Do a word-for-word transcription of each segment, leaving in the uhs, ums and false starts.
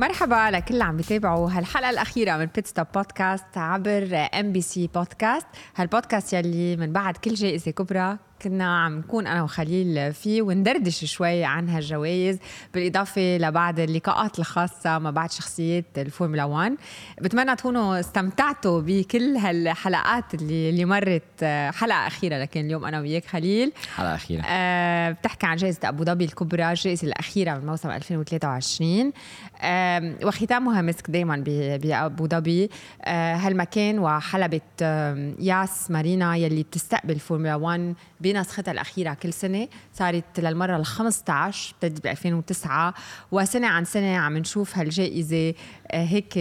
مرحبا لكل عم بيتابعوا هالحلقة الأخيرة من بيت ستوب بودكاست عبر ام بي سي بودكاست. هالبودكاست يلي من بعد كل جائزة كبرى كنا عم نكون أنا وخليل فيه وندردش شوي عن هالجوائز، بالإضافة لبعض اللقاءات الخاصة مع بعض شخصيات الفورمولا واحد. بتمنى تكونوا استمتعتوا بكل هالحلقات اللي, اللي مرت. حلقة أخيرة لكن اليوم أنا وياك خليل، حلقة أخيرة أه بتحكي عن جائزة أبو ظبي الكبرى، الجائزة الأخيرة من موسم ألفين وثلاثة وعشرين، أه وختامها مسك دايما بأبو ظبي. أه هالمكان وحلبة أه ياس مارينا يلي بتستقبل فورمولا واحد نسختها الأخيرة كل سنة، صارت للمرة الخمسة عشر، ابتدت ب ألفين وتسعة، وسنة عن سنة عم نشوف هالجائزة هيك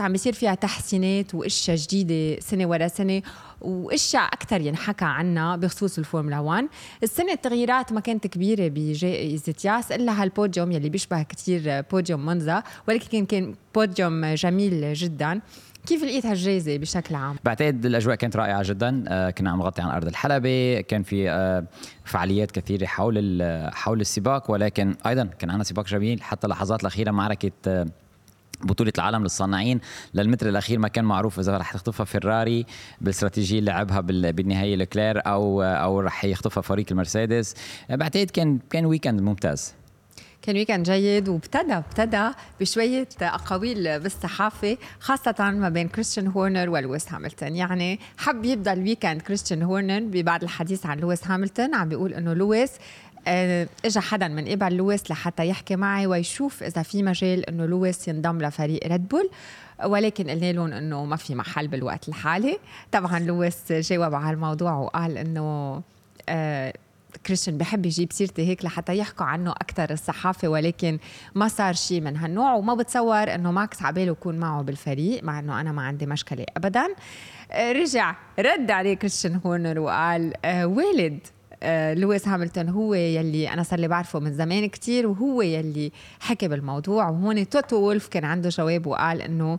عم يصير فيها تحسينات وإشياء جديدة سنة ورا سنة، وإشياء أكتر ينحكى عنا بخصوص الفورمولا واحد. السنة التغييرات ما كانت كبيرة بجائزة ياس إلا هالبوديوم يلي بيشبه كتير بوديوم مونزا، ولكن كان بوديوم جميل جداً. كيف لقيت هالجائزة بشكل عام؟ بعتقد الأجواء كانت رائعة جدا، آه كنا عم نغطي عن أرض الحلبة، كان في آه فعاليات كثيرة حول حول السباق، ولكن أيضا كان عنا سباق جميل حتى اللحظات الأخيرة. معركة آه بطولة العالم للصناعين للمتر الأخير ما كان معروف إذا رح تخطفها فيراري بالاستراتيجية اللي لعبها بالنهاية لكلير أو أو رح يخطفها فريق المرسيدس. آه بعتقد كان كان ويكند ممتاز، كان ويكند جيد، وابتدى ابتدى بشوية أقاويل بالصحافة خاصة ما بين كريستيان هورنر ولويس هاملتون. يعني حب يبدأ الويكند كريستيان هورنر ببعض الحديث عن لويس هاملتون، عم بيقول إنه لويس اجى حدا من قبل لويس لحتى يحكي معي ويشوف إذا في مجال إنه لويس ينضم لفريق ريد بول، ولكن قلنا لهم إنه ما في محل بالوقت الحالي. طبعا لويس جاوب على الموضوع وقال إنه اه كريستيان بحب يجيب سيرته هيك لحتى يحكوا عنه أكتر الصحافة، ولكن ما صار شيء من هالنوع، وما بتصور أنه ماكس عباله يكون معه بالفريق، مع أنه أنا ما عندي مشكلة أبدا. رجع رد عليه كريستيان هورنر وقال والد لويس هاملتون هو يلي أنا صار لي بعرفه من زمان كتير، وهو يلي حكي بالموضوع. وهون توتو وولف كان عنده جواب وقال أنه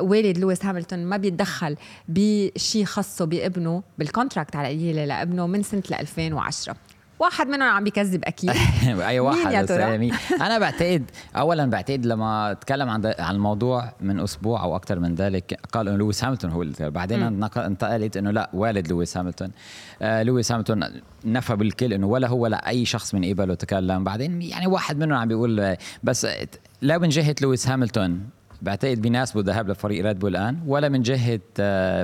والد لويس هاملتون ما بيتدخل بشي خاصه بابنه بالكونتراكت على قليلة لابنه من سنة ألفين وعشرة. واحد منهم عم بيكذب أكيد. أي واحد يا ترى؟ أنا بعتقد أولاً بعتقد لما تكلم عن عن الموضوع من أسبوع أو أكتر من ذلك قال إنه لويس هاملتون هو اللي، بعدين انتقلت إنه لا والد لويس هاملتون. آه لويس هاملتون نفى بالكل إنه ولا هو ولا أي شخص من قبله تكلم. بعدين يعني واحد منهم عم بيقول، بس لا من جهة لويس هاملتون بعتقد بيناسبه ذهاب لفريق ريد بول الآن، ولا من جهة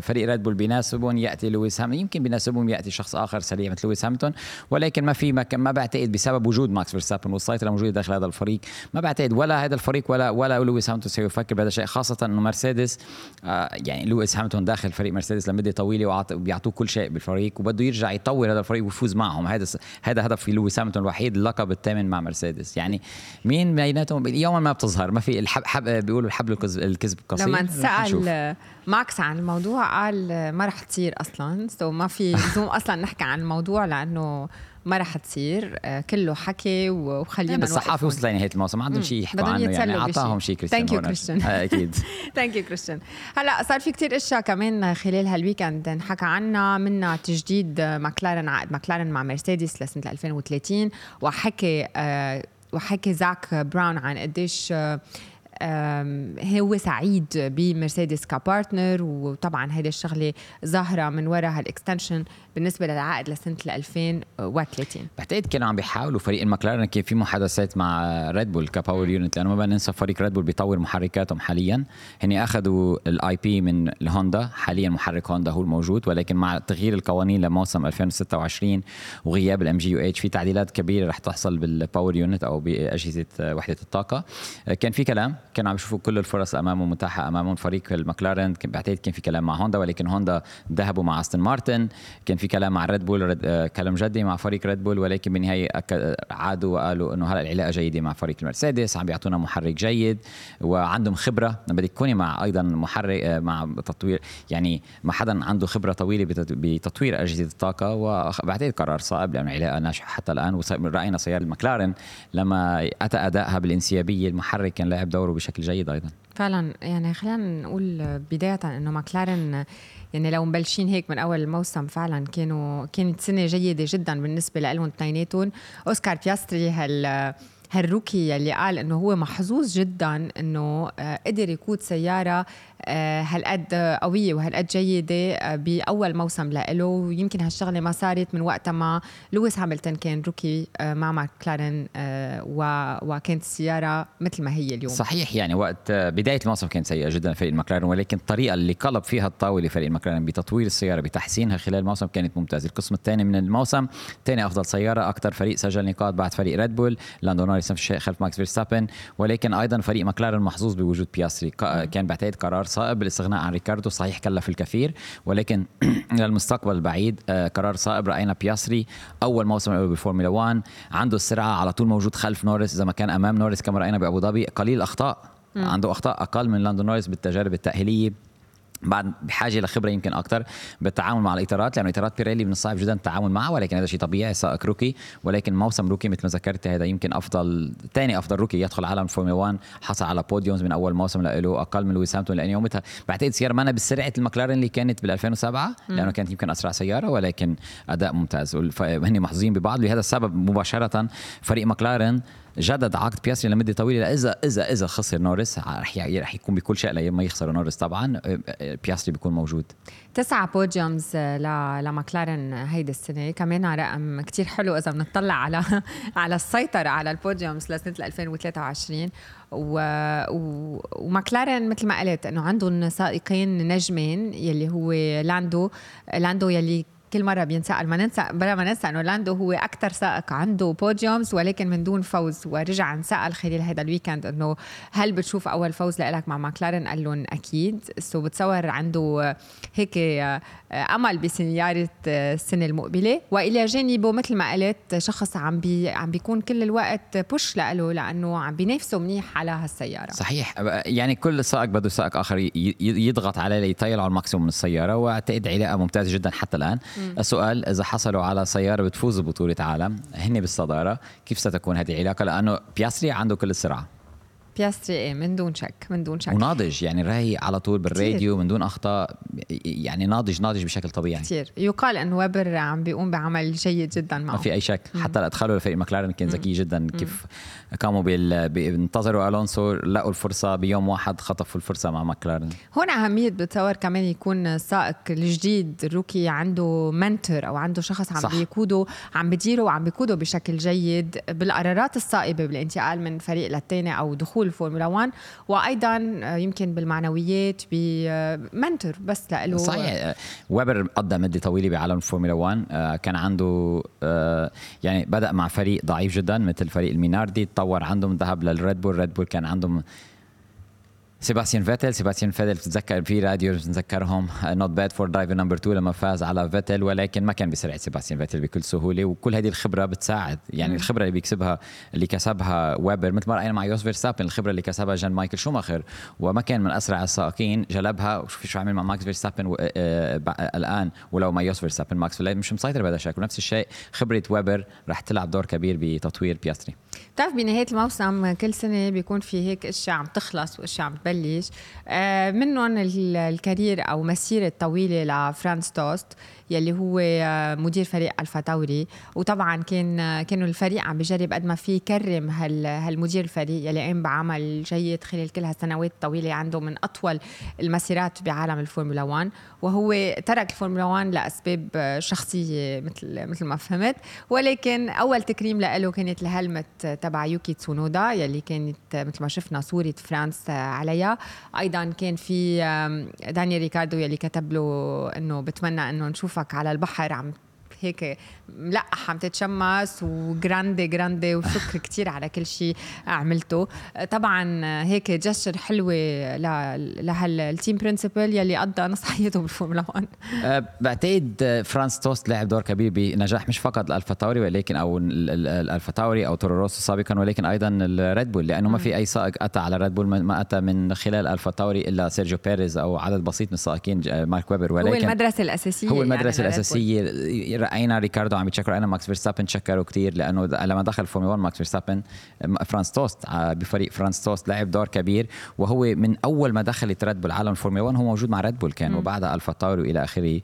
فريق ريد بول بيناسبهم يأتي لويس هاملتون. يمكن بيناسبهم يأتي شخص آخر سريع مثل لويس هاملتون، ولكن ما في ما, ما بعتقد بسبب وجود ماكس فيرستابن والسيطرة موجودة داخل هذا الفريق، ما بعتقد ولا هذا الفريق ولا ولا لويس هاملتون سيفكر بهذا الشيء، خاصة إنه مرسيدس آه يعني لويس هاملتون داخل فريق مرسيدس لمدة طويلة وبيعطوه كل شيء بالفريق، وبده يرجع يطور هذا الفريق ويفوز معهم. هذا هذا هدف في لويس هاملتون الوحيد، اللقب الثامن مع مرسيدس. يعني مين بيناتهم يوما ما بتظهر، ما في الحب حب بيقولوا الكذب قصير. لما سأل ماكس عن الموضوع قال ما رح تصير أصلاً، سو ما في لزوم أصلاً نحكي عن الموضوع لأنه ما رح تصير، كله حكي وخلينا نوقف. الصحافة وصلت لنهاية الموسم ما عندهم شيء يحكوا عنه، يعني أعطاهم شيء كريستيان هورنر. أكيد ثانك يو كريستيان. هلا صار في كتير أشياء كمان خلال هالويكند نحكى عنها، منها تجديد ماكلارن، عقد ماكلارن مع مرسيدس لسنة ألفين وثلاثين، وحكي وحكي زاك براون عن قديش هو سعيد بمرسيدس كبارتنر، وطبعا هذه الشغلة ظاهرة من وراء هالاكستنشن بالنسبة للعقد لسنة ألفين وثلاثين. بعتقد كانوا عم بيحاولوا فريق الماكلارن، كان في محادثات مع ريد بول كباور يونت، لأنه ما بدنا ننسى فريق ريد بول بيطور محركاتهم حاليا. هني أخذوا الاي بي من الهوندا، حاليا محرك هوندا هو الموجود، ولكن مع تغيير القوانين لموسم ألفين وستة وعشرين وغياب الام جي يو اتش في تعديلات كبيرة رح تحصل بالباور يونت أو بأجهزة وحدة الطاقة. كان في كلام، كانوا عم يشوفوا كل الفرص امامه متاحه امامهم. فريق الماكلارن كان بعتقد كان في كلام مع هوندا، ولكن هوندا ذهبوا مع استون مارتن. كان في كلام مع ريد بول، رد... كلام جدي مع فريق ريد بول، ولكن بالنهايه أك... عادوا وقالوا انه هلا العلاقه جيده مع فريق المرسيدس، عم بيعطونا محرك جيد وعندهم خبره. بدك تكوني مع ايضا محرك مع تطوير، يعني ما حدا عنده خبره طويله بتت... بتطوير اجهزه الطاقه، وبعتقد قرار صائب لانه العلاقه ناجحه حتى الان. وراينا سياره الماكلارن لما اتى ادائها بالانسيابيه، المحرك كان لاعب دوره بشكل جيد أيضا فعلا. يعني خلينا نقول بداية أنه ماكلارن يعني لو مبلشين هيك من أول الموسم فعلا كانوا كانت سنة جيدة جدا بالنسبة لهم اثنيناتهم. أوسكار بياستري هال هالروكي اللي قال إنه هو محظوظ جدا إنه قدر يقود سيارة هالقد قوية وهالقد جيدة بأول موسم لإله، ويمكن هالشغلة ما صارت من وقتها ما لويس هاملتون كان روكي مع ماكلارين وكانت السيارة مثل ما هي اليوم. صحيح، يعني وقت بداية الموسم كانت سيئة جدا فريق ماكلارين، ولكن الطريقة اللي قلب فيها الطاولة فريق ماكلارين بتطوير السيارة بتحسينها خلال الموسم كانت ممتازة. القسم الثاني من الموسم ثاني أفضل سيارة، أكثر فريق سجل نقاط بعد فريق ريد بول، لاندو نوريس نفس الشيء خلف ماكس فيرستابن، ولكن أيضا فريق ماكلارين محظوظ بوجود بياستري. كان بعتقد قرار صائب بالاستغناء عن ريكاردو، صحيح كلف الكثير ولكن للمستقبل البعيد قرار صائب. رأينا بياستري أول موسم بالفورمولا واحد عنده السرعة على طول موجود خلف نوريس، إذا ما كان أمام نوريس كما رأينا بأبو ظبي قليل أخطاء، م. عنده أخطاء أقل من لاندو نوريس بالتجارب التأهيلية، بعد بحاجه لخبره يمكن اكثر بالتعامل مع الاطارات، لانه اطارات بيريلي من الصعب جدا التعامل معها، ولكن هذا شيء طبيعي سائق روكي. ولكن موسم روكي مثل ما ذكرت هذا يمكن افضل ثاني افضل روكي يدخل عالم الفورمولا واحد، حصل على بوديومز من اول موسم له اقل من لويس هاملتون، لان يومتها بعتقد سياره ما انا بسرعه الماكلارين اللي كانت بال2007 لانه كانت يمكن اسرع سياره، ولكن اداء ممتاز وهن محظوظين ببعض. لهذا السبب مباشره فريق ماكلارين جدد عقد بياستري لمدة طويلة، إذا إذا إذا خسر نوريس رح رح يكون بكل شيء لما يخسر نوريس طبعا بياستري بيكون موجود. تسعة بوديومز لماكلارين هيدا السنة، كمان رقم كتير حلو إذا بنطلع على على السيطرة على البوديومز لسنة ألفين وثلاثة وعشرين. وماكلارين مثل ما قلت إنه عندهم سائقين نجمين يلي هو لاندو لاندو يلي كل مرة بينسأل ما ننسى برا ما ننسى إنه لاندو هو أكتر سائق عنده بوديومز ولكن من دون فوز، ورجع نسأل خلال هذا الويكند إنه هل بتشوف أول فوز لإلك مع ماكلارين؟ قال لهم أكيد. سو بتصور عنده هيك أمل بسيارة السنة المقبلة. وإلى جانبه مثل ما قلت شخص عم بي عم بيكون كل الوقت بوش لإله لأنه عم بينافسه منيح على هالسيارة. صحيح، يعني كل سائق بده سائق آخر يضغط عليه ليطيل على الماكسيموم من السيارة، وأعتقد علاقة ممتازة جدا حتى الآن. السؤال إذا حصلوا على سيارة بتفوز ببطولة عالم هن بالصدارة كيف ستكون هذه العلاقة، لأنه بياستري عنده كل السرعة. بياستري من دون شك من دون شك وناضج، يعني رأي على طول بالراديو من دون أخطاء، يعني ناضج ناضج بشكل طبيعي كتير. يقال أن ويبر عم بيقوم بعمل جيد جدا معه، ما في أي شك. مم. حتى الأدخاله لفريق ماكلارين كان ذكي جدا، كيف قاموا بانتظروا ألونسو لقوا الفرصة بيوم واحد خطفوا الفرصة مع ماكلارين. هون أهمية بتصور كمان يكون السائق الجديد الروكي عنده منتور أو عنده شخص عم صح. بيقوده عم بديره وعم بيقوده بشكل جيد بالقرارات الصائبة بالانتقال من فريق للتاني أو دخول الفورمولا واحد، وأيضاً يمكن بالمعنويات بمنتور بس لأله. صحيح، ويبر قضى مدة طويلة بعالم الفورمولا واحد، كان عنده يعني بدأ مع فريق ضعيف جداً مثل فريق الميناردي، تطور عندهم ذهب للريد بول، ريد بول كان عندهم سيباستيان فيتل سيباستيان فيتل تتذكر في راديو نتذكرهم not bad for driver number two لما فاز على فيتل، ولكن ما كان بسرعة سيباستيان فيتل بكل سهولة. وكل هذه الخبرة بتساعد، يعني الخبرة اللي بيكسبها اللي كسبها ويبر مثل ما رأينا مع يوس فيرستابن، الخبرة اللي كسبها جان مايكل شوماخر وما كان من أسرع السائقين جلبها، وشوف شو عمل مع ماكس فيرستابن و... آ... ب... الآن ولو مع يوس فيرستابن ماكس فيرستابن مش مسيطر بهذا الشكل. نفس الشيء خبرة ويبر رح تلعب دور كبير بتطوير بياستري. بتعرف بنهاية الموسم كل سنة بيكون في هيك أشياء عم تخلص وأشياء عم تبلش، منهم الكارير أو مسيرة طويلة لفرانس توست يلي هو مدير فريق ألفا تاوري، وطبعا كان كانوا الفريق عم بيجرب قد ما فيه كرم هال هالمدير الفريق يلي قام بعمل جيد خلال كل هالسنوات الطويلة، عنده من أطول المسيرات بعالم الفورمولا واحد، وهو ترك الفورمولا واحد لأسباب شخصية مثل مثل ما فهمت، ولكن أول تكريم له كانت الهلمة تبع يوكي تسونودا يلي كانت مثل ما شفنا صورة فرانس عليها. أيضا كان في داني ريكاردو يلي كتب له إنه بتمنى إنه نشوفك على البحر عم هيك ملقح عم تتشمس وجراندي جراندي وشكر كتير على كل شيء عملته. طبعا هيك جستر حلوة لهالتيم برينسيبل يلي قضى نص حياته بالفورمولا واحد. أه بعتقد فرانس توست لعب دور كبير بنجاح مش فقط الألفا تاوري ولكن أو الألفا تاوري أو تورو روسو سابقا، ولكن أيضا الريد بول، لأنه ما في أي سائق أتى على الريد بول ما أتى من خلال الألفا تاوري إلا سيرجيو بيريز أو عدد بسيط من السائقين مارك ويبر، ولكن هو المدرسة الأساسية هو المدرسة يعني الأساسية رأينا ريكاردو عم يتشكر, أنا ماكس فيرستابن تشكره كتير لأنه لما دخل فورمولا واحد ماكس فيرستابن فرانس توست بفريق فرانس توست لعب دور كبير, وهو من أول ما دخل ريد بول عالم الفورمولا واحد هو موجود مع ريد بول كان, وبعدها ألفا تاوري وإلى آخره,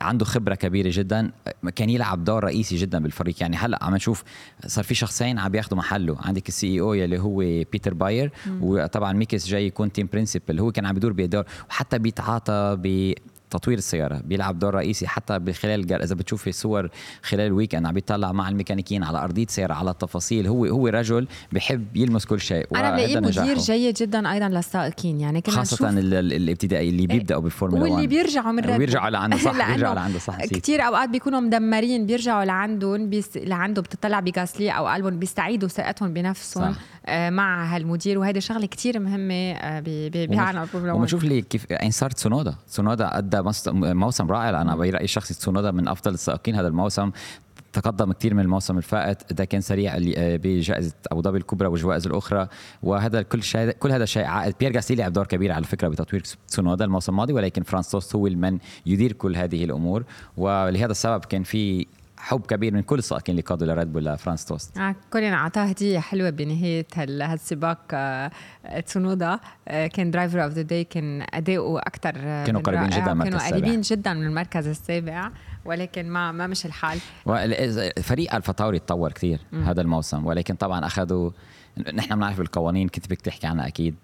عنده خبرة كبيرة جدا, كان يلعب دور رئيسي جدا بالفريق. يعني هلأ عم نشوف صار في شخصين عم ياخدوا محله, عندك السي اي او يلي هو بيتر باير, وطبعا ميكس جاي يكون تيم برينسيبل, هو كان عم يدور بدور وحتى بيتعاطى ب تطوير السيارة, بيلعب دور رئيسي حتى بالخلال إذا بتشوف في صور خلال الويك أنا عم بيطلع مع الميكانيكيين على أرضية سيارة على التفاصيل. هو هو رجل بيحب يلمس كل شيء. أنا بلاقيه مدير جيد جدا أيضا للسائقين, يعني كنا خاصة الابتدائي اللي بيبدأوا بالفورمولا واللي بيرجعوا من رد بيرجعوا لعنده صح بيرجعوا لعنده صح كتير أوقات بيكونوا مدمرين بيرجعوا لعندهم بيس... لعنده بتطلع بجاسلي أو قلبهم بيستعيدوا سائقتهم بنفسهم آه مع هالمدير, وهذه شغلة كتير مهمة آه بي... بي... بيعنا الفورمولا. ومشوف لي كيف إن صارت سونودا سونودا أدى موسم رائع, أنا برأيي شخصي تسونودا من أفضل السائقين هذا الموسم, تقدم كتير من الموسم الفائت, ده كان سريع بجائزة أبوظبي الكبرى والجوائز الأخرى, وهذا كل شيء كل هذا شيء عائد. بيير غاسلي لعب دور كبير على فكرة بتطوير تسونودا الموسم الماضي, ولكن فرانس توست هو من يدير كل هذه الأمور, ولهذا السبب كان في حب كبير من كل السائقين اللي قادوا لريد بول لفرانس توست. آه كلنا عطاه هدية حلوة بنهاية هالسباق. آه تسونودا آه كان درايفر اوف ذا داي, كان أداؤه أكتر آه كانوا قريبين جدا من كانوا قريبين جدا من المركز السابع, ولكن ما ما مش الحال. فريق ألفا تاوري تطور كتير م. هذا الموسم, ولكن طبعا أخذوا نحن بنعرف القوانين كنت بتحكي عنها أكيد,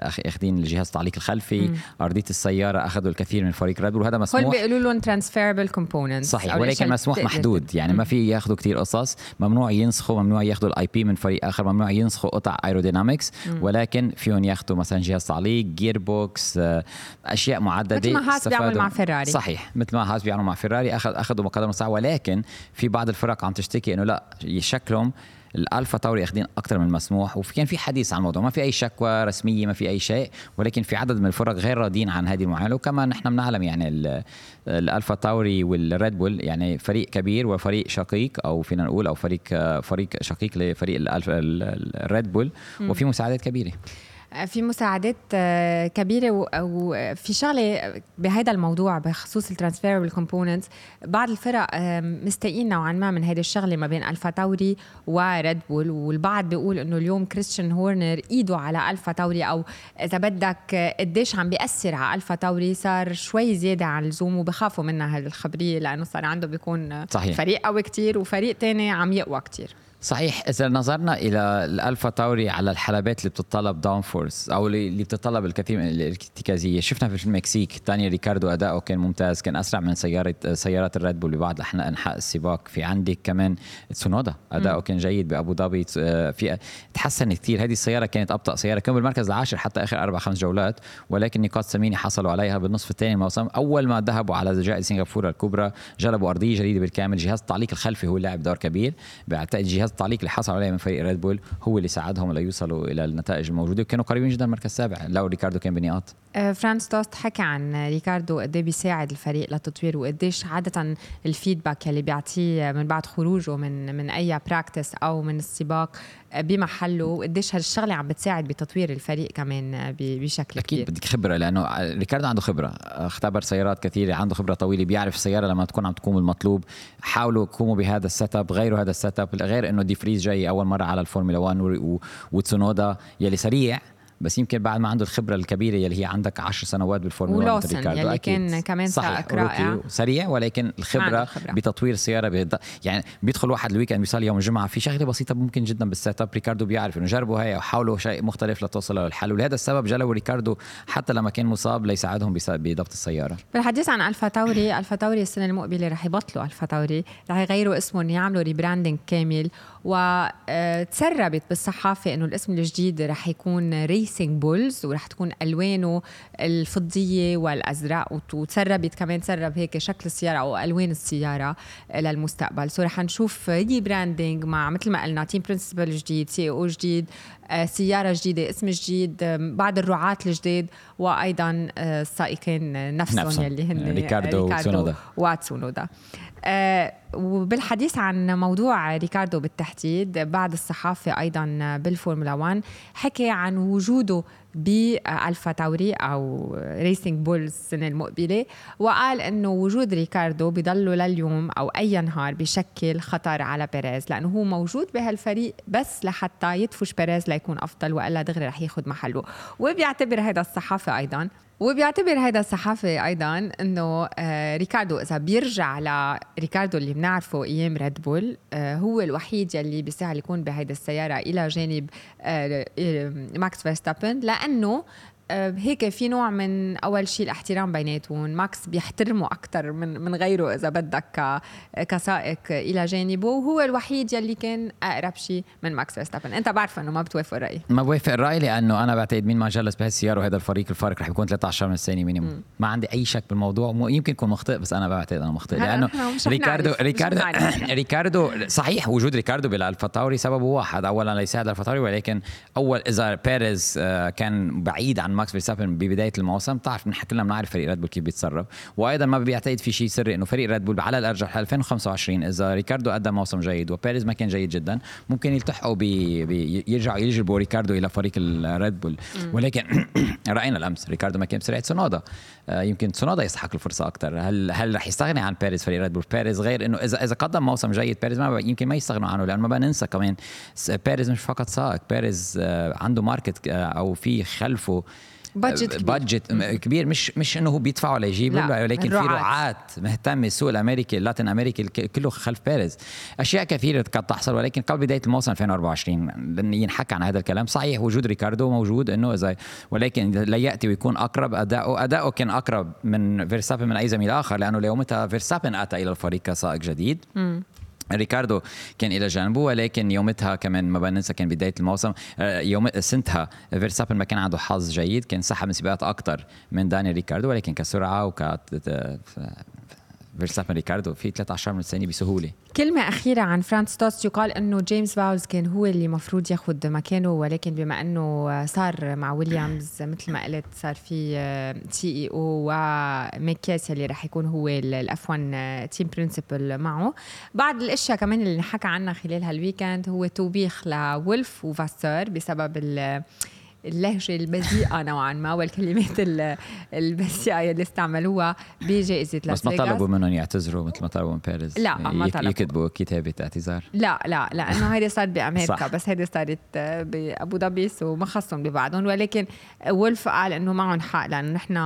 أخذين الجهاز التعليق الخلفي م. أرضية السيارة, أخذوا الكثير من فريق ريد بول, وهذا مسموح. هل بيقولوا لهم transferable components صحيح, ولكن مسموح محدود, يعني ما في ياخذوا كتير قصص, ممنوع ينسخوا, ممنوع ياخذوا الاي بي من فريق آخر, ممنوع ينسخوا قطع ايرودينامكس, ولكن فيهم ياخذوا مثلا جهاز تعليق جير بوكس أشياء معددة مثل ما هاس بيعمل مع فيراري صحيح مثل ما هاس بيعمل مع فيراري أخذ أخذوا مقدمة ساعة. ولكن في بعض الفرق عم تشتكي إنه لا يشكلهم الألفا تاوري أخذين أكثر من المسموح, وكان في حديث عن الموضوع, ما في أي شكوى رسمية, ما في أي شيء, ولكن في عدد من الفرق غير راضين عن هذه المعاملة. وكما نحن بنعلم يعني الألفا تاوري والريد بول يعني فريق كبير وفريق شقيق, أو فينا نقول أو فريق فريق شقيق لفريق الألفا الريد بول, وفي مساعدات كبيرة في مساعدات كبيرة. وفي شغلة بهذا الموضوع بخصوص الترانسفيربل كومبوننتس, بعض الفرق مستقين نوعا ما من هذه الشغلة ما بين ألفا تاوري وريد بول, والبعض بيقول إنه اليوم كريستيان هورنر إيده على ألفا تاوري, أو إذا بدك قديش عم بيأثر على ألفا تاوري, صار شوي زيادة عن اللزوم, وبخافوا منها هالخبرية لأنه صار عنده بيكون صحيح. فريق قوي كتير وفريق تاني عم يقوى كتير صحيح. إذا نظرنا إلى الألفا تاوري على الحلبات اللي بتطلب داون فورس أو اللي بتطلب الكثير من الارتكازية, شفنا في المكسيك دانيال ريكاردو أداؤه كان ممتاز, كان أسرع من سيارة سيارات الريد بول ببعض أنحاء السباق. في عندك كمان تسونودا أداؤه كان جيد بأبوظبي, في تحسن كثير. هذه السيارة كانت أبطأ سيارة, كان بالمركز العاشر حتى آخر أربع خمس جولات, ولكن نقاط ثمينة حصلوا عليها بالنصف الثاني الموسم. أول ما ذهبوا على جائزة سنغافورة الكبرى جلبوا أرضية جديدة بالكامل, جهاز التعليق الخلفي هو لاعب دور كبير, بعتقد جهاز التعليق اللي حصل عليه من فريق ريد بول هو اللي ساعدهم ليوصلوا الى النتائج الموجوده, وكانوا قريبين جدا المركز السابع لو ريكاردو كان بنقاط. فرانس توست حكى عن ريكاردو قد ايه بيساعد الفريق للتطوير, وقديش عاده الفيدباك اللي بيعطيه من بعد خروجه من من اي براكتس او من السباق بمحله, وقديش هالشغله عم بتساعد بتطوير الفريق كمان بشكل اكيد كبير. بدك خبره لانه ريكاردو عنده خبره, اختبر سيارات كثيره, عنده خبره طويله, بيعرف السياره لما تكون عم تقوم المطلوب. حاولوا قوموا بهذا السيت اب, غيروا هذا السيت اب, غير انه ديفريز جاي اول مره على الفورمولا واحد وتسونودا يلي سريع, بس يمكن بعد ما عنده الخبره الكبيره يلي هي عندك عشر سنوات بالفورمولا واحد ريكاردو اكيد كمان رائع سريع, ولكن الخبره, الخبرة. بتطوير السياره بيض... يعني بيدخل واحد الويكند بيصل يوم الجمعه في شغله بسيطه ممكن جدا بالسيت اب, ريكاردو بيعرف انه جربوا هي وحاولوا شيء مختلف لتوصلوا للحل, ولهذا السبب جلبوا ريكاردو حتى لما كان مصاب ليساعدهم بضبط السياره. بالحديث عن الفا تاوري, الفا تاوري السنه المقبله رح يبطلوا الفا تاوري, رح يغيروا اسمهم, يعملوا ريبراندنج كامل, وتسربت بالصحافه انه الاسم الجديد رح يكون ريسينج بولز, ورح تكون ألوانه الفضية والأزرق, وتسربت كمان تسرب هيك شكل السيارة أو ألوان السيارة للمستقبل. سو رح نشوف ري براندينج مع مثل ما قلنا تيم برينسيبل جديد, سي او جديد, سيارة جديدة, اسم جديد, بعض الرعاة الجديد, وأيضا السائقين نفسهم يلي هن ريكاردو وتسونودا وتسونودا. وبالحديث عن موضوع ريكاردو بالتحديد, بعد الصحافة أيضا بالفورمولا واحد حكي عن وجوده بألفا تاوري أو ريسينج بولز السنة المقبلة، وقال أنه وجود ريكاردو بيضلوا لليوم أو أي نهار بشكل خطر على بيريز، لأنه هو موجود بهالفريق بس لحتى يدفش بيريز ليكون أفضل، وإلا دغري رح ياخد محله. وبيعتبر هذا الصحافة أيضاً وبيعتبر هذا الصحافي أيضاً أنه ريكاردو إذا بيرجع لريكاردو اللي بنعرفه أيام ريد بول هو الوحيد يلي بيساعد يكون بهيدا السيارة إلى جانب ماكس فيرستابن، لأنه هيك في نوع من أول شيء الاحترام بيناتهم، ماكس بيحترمه أكتر من من غيره إذا بدك كسائق إلى جانبه، وهو الوحيد يلي كان أقرب شيء من ماكس فيرستابن. أنت بعرف أنه ما بتوافق الرأي؟ ما بوافق الرأي، لأنه أنا بعتقد مين ما جلس بهالسيارة وهذا الفريق الفارق رح يكون ثلاثة عشر من الثاني مينيموم. ما عندي أي شك بالموضوع، ويمكن يكون مخطئ بس أنا بعتقد أنا مخطئ، لأنه ريكاردو ريكاردو ريكاردو صحيح وجود ريكاردو بالألفا تاوري سببه واحد، أولا ليس هذا الألفا تاوري، ولكن أول إذا بيريز كان بعيد عن ماكس فيرستابن ببدايه الموسم تعرف من حكينا بنعرف فريق ريد بول كيف بيتصرف، وايضا ما بيعتقد في شيء سري انه فريق ريد بول على الارجح ألفين وخمسة وعشرين اذا ريكاردو قدم موسم جيد وبيريز ما كان جيد جدا ممكن يلتحقوا بيرجعوا بي يجلبوا ريكاردو الى فريق الريد بول. ولكن راينا الامس ريكاردو ما كان بسرعه تسونودا، يمكن تسونودا يستحق الفرصه اكثر. هل هل رح يستغني عن بيريز فريق ريد بول؟ بيريز غير انه اذا اذا قدم موسم جيد بيريز ما يمكن ما يستغنوا عنه، لانه ما بننسى كمان بيريز مش فقط سائق، بيريز عنده ماركت او في خلفه بادجت كبير. بادجت كبير مش مش انه هو بيدفعوا ليجيبوا، ولكن في رعاة مهتمه السوق الامريكي اللاتين امريكي كله خلف بيريز. اشياء كثيره قد تحصل، ولكن قبل بدايه الموسم ألفين وأربعة وعشرين ينحكى عن هذا الكلام. صحيح وجود ريكاردو موجود انه اذا، ولكن لا ياتي ويكون اقرب اداؤه اداؤه كان اقرب من فيرستابن من اي زميل اخر، لانه ليومتها فيرستابن اتى الى الفريق كسائق جديد م. ريكاردو كان إلى جانبه، ولكن يومتها كمان ما بننسى كان بداية الموسم يوم سنتها فيرستابن ما كان عنده حظ جيد، كان سحب من سباقات أكتر من داني ريكاردو، ولكن كسرعة وك فيرستابن ريكاردو في ثلاثة عشر من الثانية بسهولة. كلمة أخيرة عن فرانس توست، يقال أنه جيمس باولز كان هو اللي مفروض ياخد مكانه، ولكن بما أنه صار مع ويليامز مثل ما قلت صار في سي اي او وميكياس اللي راح يكون هو الأف واحد تيم برينسيبل معه. بعض الأشياء كمان اللي نحكى عنها خلال هالويكند هو توبيخ لولف وفاسر بسبب ال اللهجة البذيئة نوعا ما والكلمات البذيئة اللي استعملوها بجائزة لاس فيغاس. بس ما طلبوا منهم يعتذروا مثل ما طلبوا من بيريز، لا ما طلبوا يكتبوا كتابة اعتذار، لا لا لأنه هيدي صارت بأمريكا بس هيدي صارت بأبو ظبي وما خصهم ببعضهم. ولكن وولف قال إنه معهم حق، لأنه نحن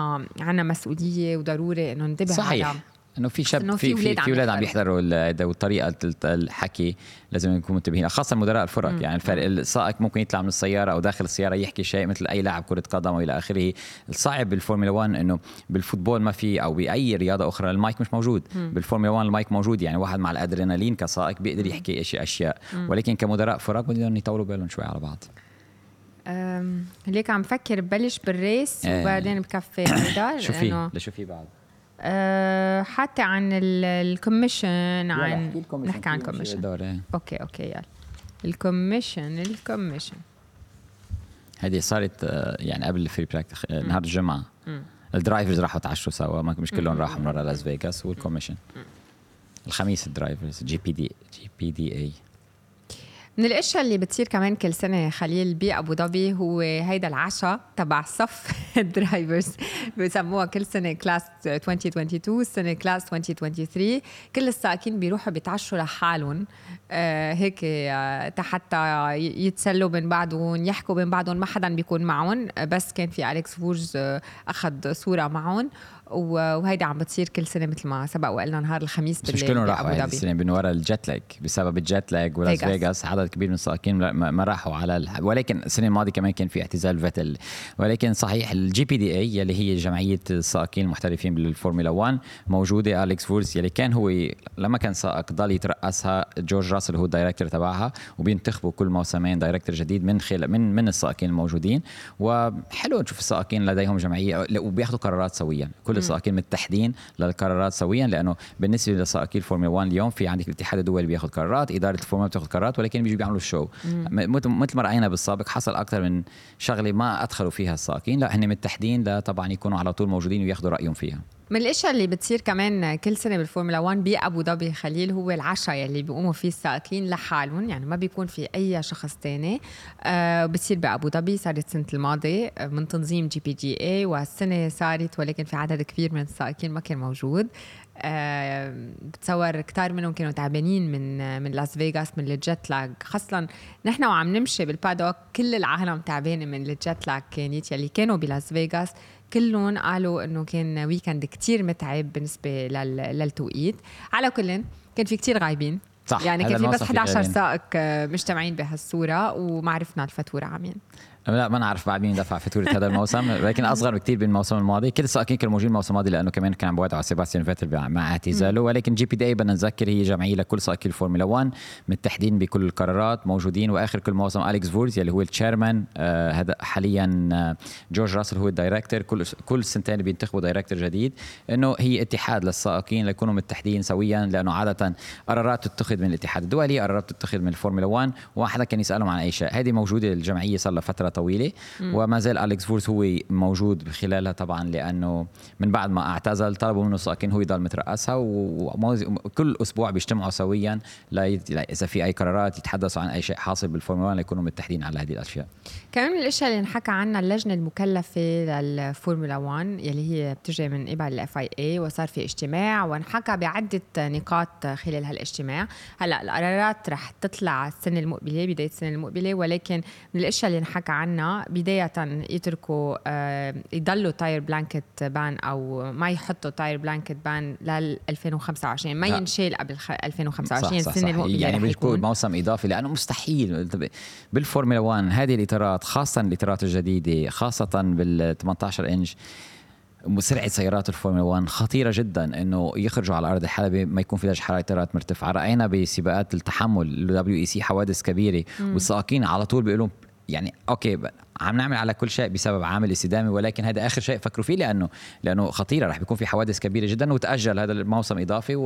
عنا مسؤولية وضروري إنه ننتبه. صحيح انه في شاب في في اولاد عم يحضروا الطريقه الحكي لازم نكون منتبهين، خاصه مدراء الفرق. مم. يعني الفرق السائق ممكن يطلع من السياره او داخل السياره يحكي شيء مثل اي لاعب كره قدم والى اخره. الصعب بالفورمولا واحد انه بالفوتبول ما في او باي رياضه اخرى المايك مش موجود. مم. بالفورمولا واحد المايك موجود، يعني واحد مع الادرينالين كسائق بيقدر يحكي اشياء اشياء مم. ولكن كمدراء فرق بدهم يطولوا بالهم شوي على بعض. امم ليك عم فكر ببلش بالريس آه. وبعدين بكفي هذا شو في لشو في بعد أه حتى عن الكوميشن عن نحكي عن الكوميشن. اوكي اوكي يلا الكوميشن الكوميشن هذه صارت يعني قبل الفري براكتس نهار الجمعه. مم. الدرايفرز راحوا تعشوا سوا، ما مش كلهم راحوا من لاس فيغاس، والكوميشن الخميس الدرايفرز جي بي دي جي بي دي اي. من الاشياء اللي بتصير كمان كل سنه خليل بأبو ظبي هو هيدا العشاء تبع صف الدرايفرز، بسموها كل سنه كلاس عشرين اثنين وعشرين، سنه كلاس عشرين ثلاثة وعشرين. كل السائقين بيروحوا بيتعشوا لحالهم آه هيك آه حتى يتسلوا بين بعضهم يحكوا بين بعضهم، ما حدا بيكون معهم، بس كان في أليكس فورج آه اخذ صوره معهم، وهيدا عم بتصير كل سنه مثل ما سبق وقلنا نهار الخميس بالليل بأبو ظبي. السنه من وراء الجت لاج، بسبب الجت لاج ولاس فيغاس عدد كبير من السائقين ما راحوا على الحب. ولكن السنه الماضيه كمان كان في اعتزال فيتل. ولكن صحيح الجي بي دي اي اللي هي جمعيه السائقين المحترفين بالفورمولا واحد موجوده. أليكس فورس اللي كان هو لما كان سائق ضل يترأسها، جورج راسل هو الدايركتور تبعها، وبينتخبوا كل موسمين دايركتور جديد من خلال من من السائقين الموجودين. وحلو نشوف السائقين لديهم جمعيه وبياخذوا قرارات سويا، كل السائقين متحدين للقرارات سويا، لانه بالنسبه لسائقي الفورمولا واحد اليوم في عندك الاتحاد الدولي بياخذ قرارات، اداره الفورمولا بتاخذ قرارات، ولكن بيجوا بيعملوا الشو. مثل ما راينا بالسابق حصل اكثر من شغله ما ادخلوا فيها السائقين، لا هن متحدين لا طبعا يكونوا على طول موجودين وياخذوا رايهم فيها. من الاشياء اللي بتصير كمان كل سنه بالفورمولا واحد بأبو ظبي خليل هو العشاء يلي بيقوموا فيه السائقين لحالهم، يعني ما بيكون في اي شخص تاني. آه بتصير بأبو ظبي، صارت السنه الماضيه من تنظيم جي بي جي اي، والسنه صارت ولكن في عدد كبير من السائقين ما كان موجود. أه بتصور كتار منهم كانوا تعبانين من من لاس فيغاس، من الجت لاج، خاصة نحن وعم نمشي بالبادوك كل العالم تعبان من الجت لاج. كانت يلي كانوا بلاس فيغاس كلهم قالوا انه كان ويكند كتير متعب بالنسبة للتوقيت. على كل كان في كتير غايبين، صح. يعني كان في بس إحدى عشر سائق مجتمعين بهالصورة وما عرفنا الفاتورة عمين. لا ما نعرف بعد مين دفع فاتورة هذا الموسم، لكن أصغر بكتير من الموسم الماضي. كل السائقين كانوا موجودين الموسم الماضي لأنه كمان كان عم بوعد على سيباستيان فيتل مع اعتزاله، ولكن جي بي دي بدنا نذكر هي جمعية لكل سائقي الفورمولا واحد متحدين بكل القرارات، موجودين. وآخر كل موسم أليكس فورز اللي هو التشيرمان هذا آه حاليا آه جورج راسل هو الدايركتور. كل كل سنتين بينتخبوا دايركتور جديد، إنه هي اتحاد للسائقين ليكونوا متحدين سويا، لأنه عادة قرارات تتخذ من الاتحاد الدولي، قرارات تتخذ من الفورمولا واحد، وحدا كان يسألهم عن أي شيء. هذه موجودة الجمعية صار لها فترة طويلة، وما زال أليكس فورس هو موجود خلالها طبعا، لأنه من بعد ما اعتزل طلبوا منه السائقين هو يضل مترأسها، وكل أسبوع بيجتمعوا سويا إذا في أي قرارات يتحدثوا عن أي شيء حاصل بالفورمولا ليكونوا متحدين على هذه الأشياء. كمان من الأشياء اللي نحكى عنها اللجنة المكلفة للفورمولا واحد يلي هي بتجي من قبل الإف آي إيه، وصار في اجتماع ونحكى بعدة نقاط خلال هالاجتماع. هلا القرارات رح تطلع السنة المقبلة، بداية السنة المقبلة، ولكن من الأشياء اللي نحكى عنا بداية يتركوا آه يضلوا تاير بلانكت بان، أو ما يحطوا تاير بلانكت بان لل ألفين وخمسة وعشرين، ما ينشيل قبل ألفين وخمسة وعشرين السنة المقبلة. يعني بيكون موسم إضافي لأنه مستحيل بالفورمولا واحد هذه الإطارات، خاصة الإطارات الجديدة، خاصة بال ثمانية عشر إنش، سرعة سيارات الفورمولا واحد خطيرة جدا، إنه يخرجوا على أرض الحلبة ما يكون فيها حرارة إطارات مرتفعة. رأينا بسباقات التحمل ال دبليو إي سي حوادث كبيرة، والسائقين على طول بيقولوا يعني أوكي عم نعمل على كل شيء بسبب عامل استدامي، ولكن هذا آخر شيء فكروا فيه لأنه لأنه خطيرة، رح بيكون في حوادث كبيرة جدا، وتأجل هذا الموسم إضافي،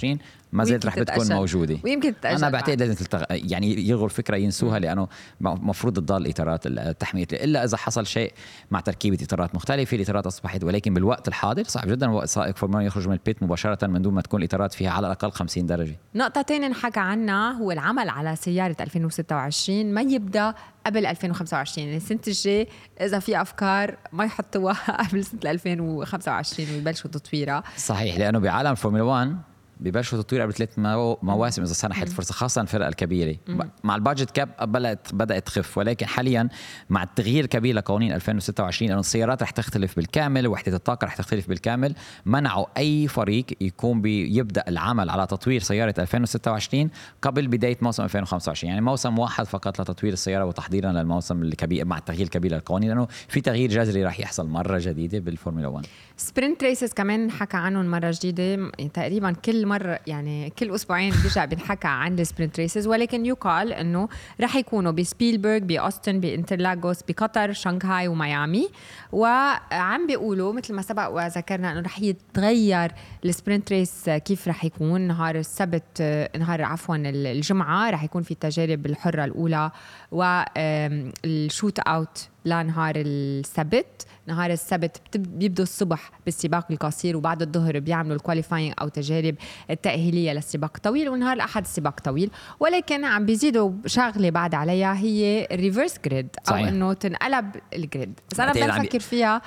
و2025 ما زلت رح بتكون موجودة. ويمكن أنا بعتقد لازم تلتغ... يعني يلغوا الفكرة ينسوها، لأنه مفروض تضل إطارات التحمية إلا إذا حصل شيء مع تركيبة إطارات مختلفة، الإطارات أصبحت. ولكن بالوقت الحاضر صعب جدا سائق فورمولا واحد يخرج من البيت مباشرة من دون ما تكون الإطارات فيها على الأقل خمسين درجة. نقطة تانية نحكي عنها هو العمل على سيارة ألفين وستة وعشرين ما يبدأ قبل ألفين وخمسة وعشرين، يعني السنة الجاي إذا في أفكار ما يحطوها قبل سنة ألفين وخمسة وعشرين ويبلشوا تطويرها. صحيح، لأنه بعالم فورمولا واحد ببلشوا تطوير قبل ثلاث مواسم إذا سنحت الفرصة، خاصة الفرق الكبيرة. مع البادجت كاب بدأت بدأت تخف، ولكن حاليا مع التغيير الكبير لقوانين ألفين وستة وعشرين أن السيارات رح تختلف بالكامل، وحدة الطاقة رح تختلف بالكامل، منعوا أي فريق يكون بيبدأ العمل على تطوير سيارة ألفين وستة وعشرين قبل بداية موسم ألفين وخمسة وعشرين، يعني موسم واحد فقط لتطوير السيارة وتحضيرا للموسم الكبير مع التغيير الكبير للقوانين، لأنه في تغيير جذري رح يحصل مرة جديدة بالفورمولا واحد. سبرينت ريسز كمان حكى عنهم مرة جديدة، تقريبا كل مرة يعني كل أسبوعين بيرجع بنحكى عن السبرينت ريسز، ولكن يقال إنه رح يكونوا بسبيلبرغ، بأوستن، بإنترلاغوس، بقطر، شنغهاي وميامي. وعم بيقولوا مثل ما سبق وذكرنا إنه رح يتغير السبرينت ريس كيف رح يكون. نهار السبت نهار عفوا الجمعة رح يكون في التجارب الحرة الأولى، والشوت أوت لنهار السبت. نهار السبت بيبدو الصبح بالسباق القصير، وبعد الظهر بيعملوا الكواليفاينج أو تجارب التأهيلية للسباق الطويل، ونهار الأحد السباق طويل. ولكن عم بيزيدوا شغلة بعد عليها هي الريفيرس جريد، أو إنه تنقلب الجريد. بس أنا بفكر فيها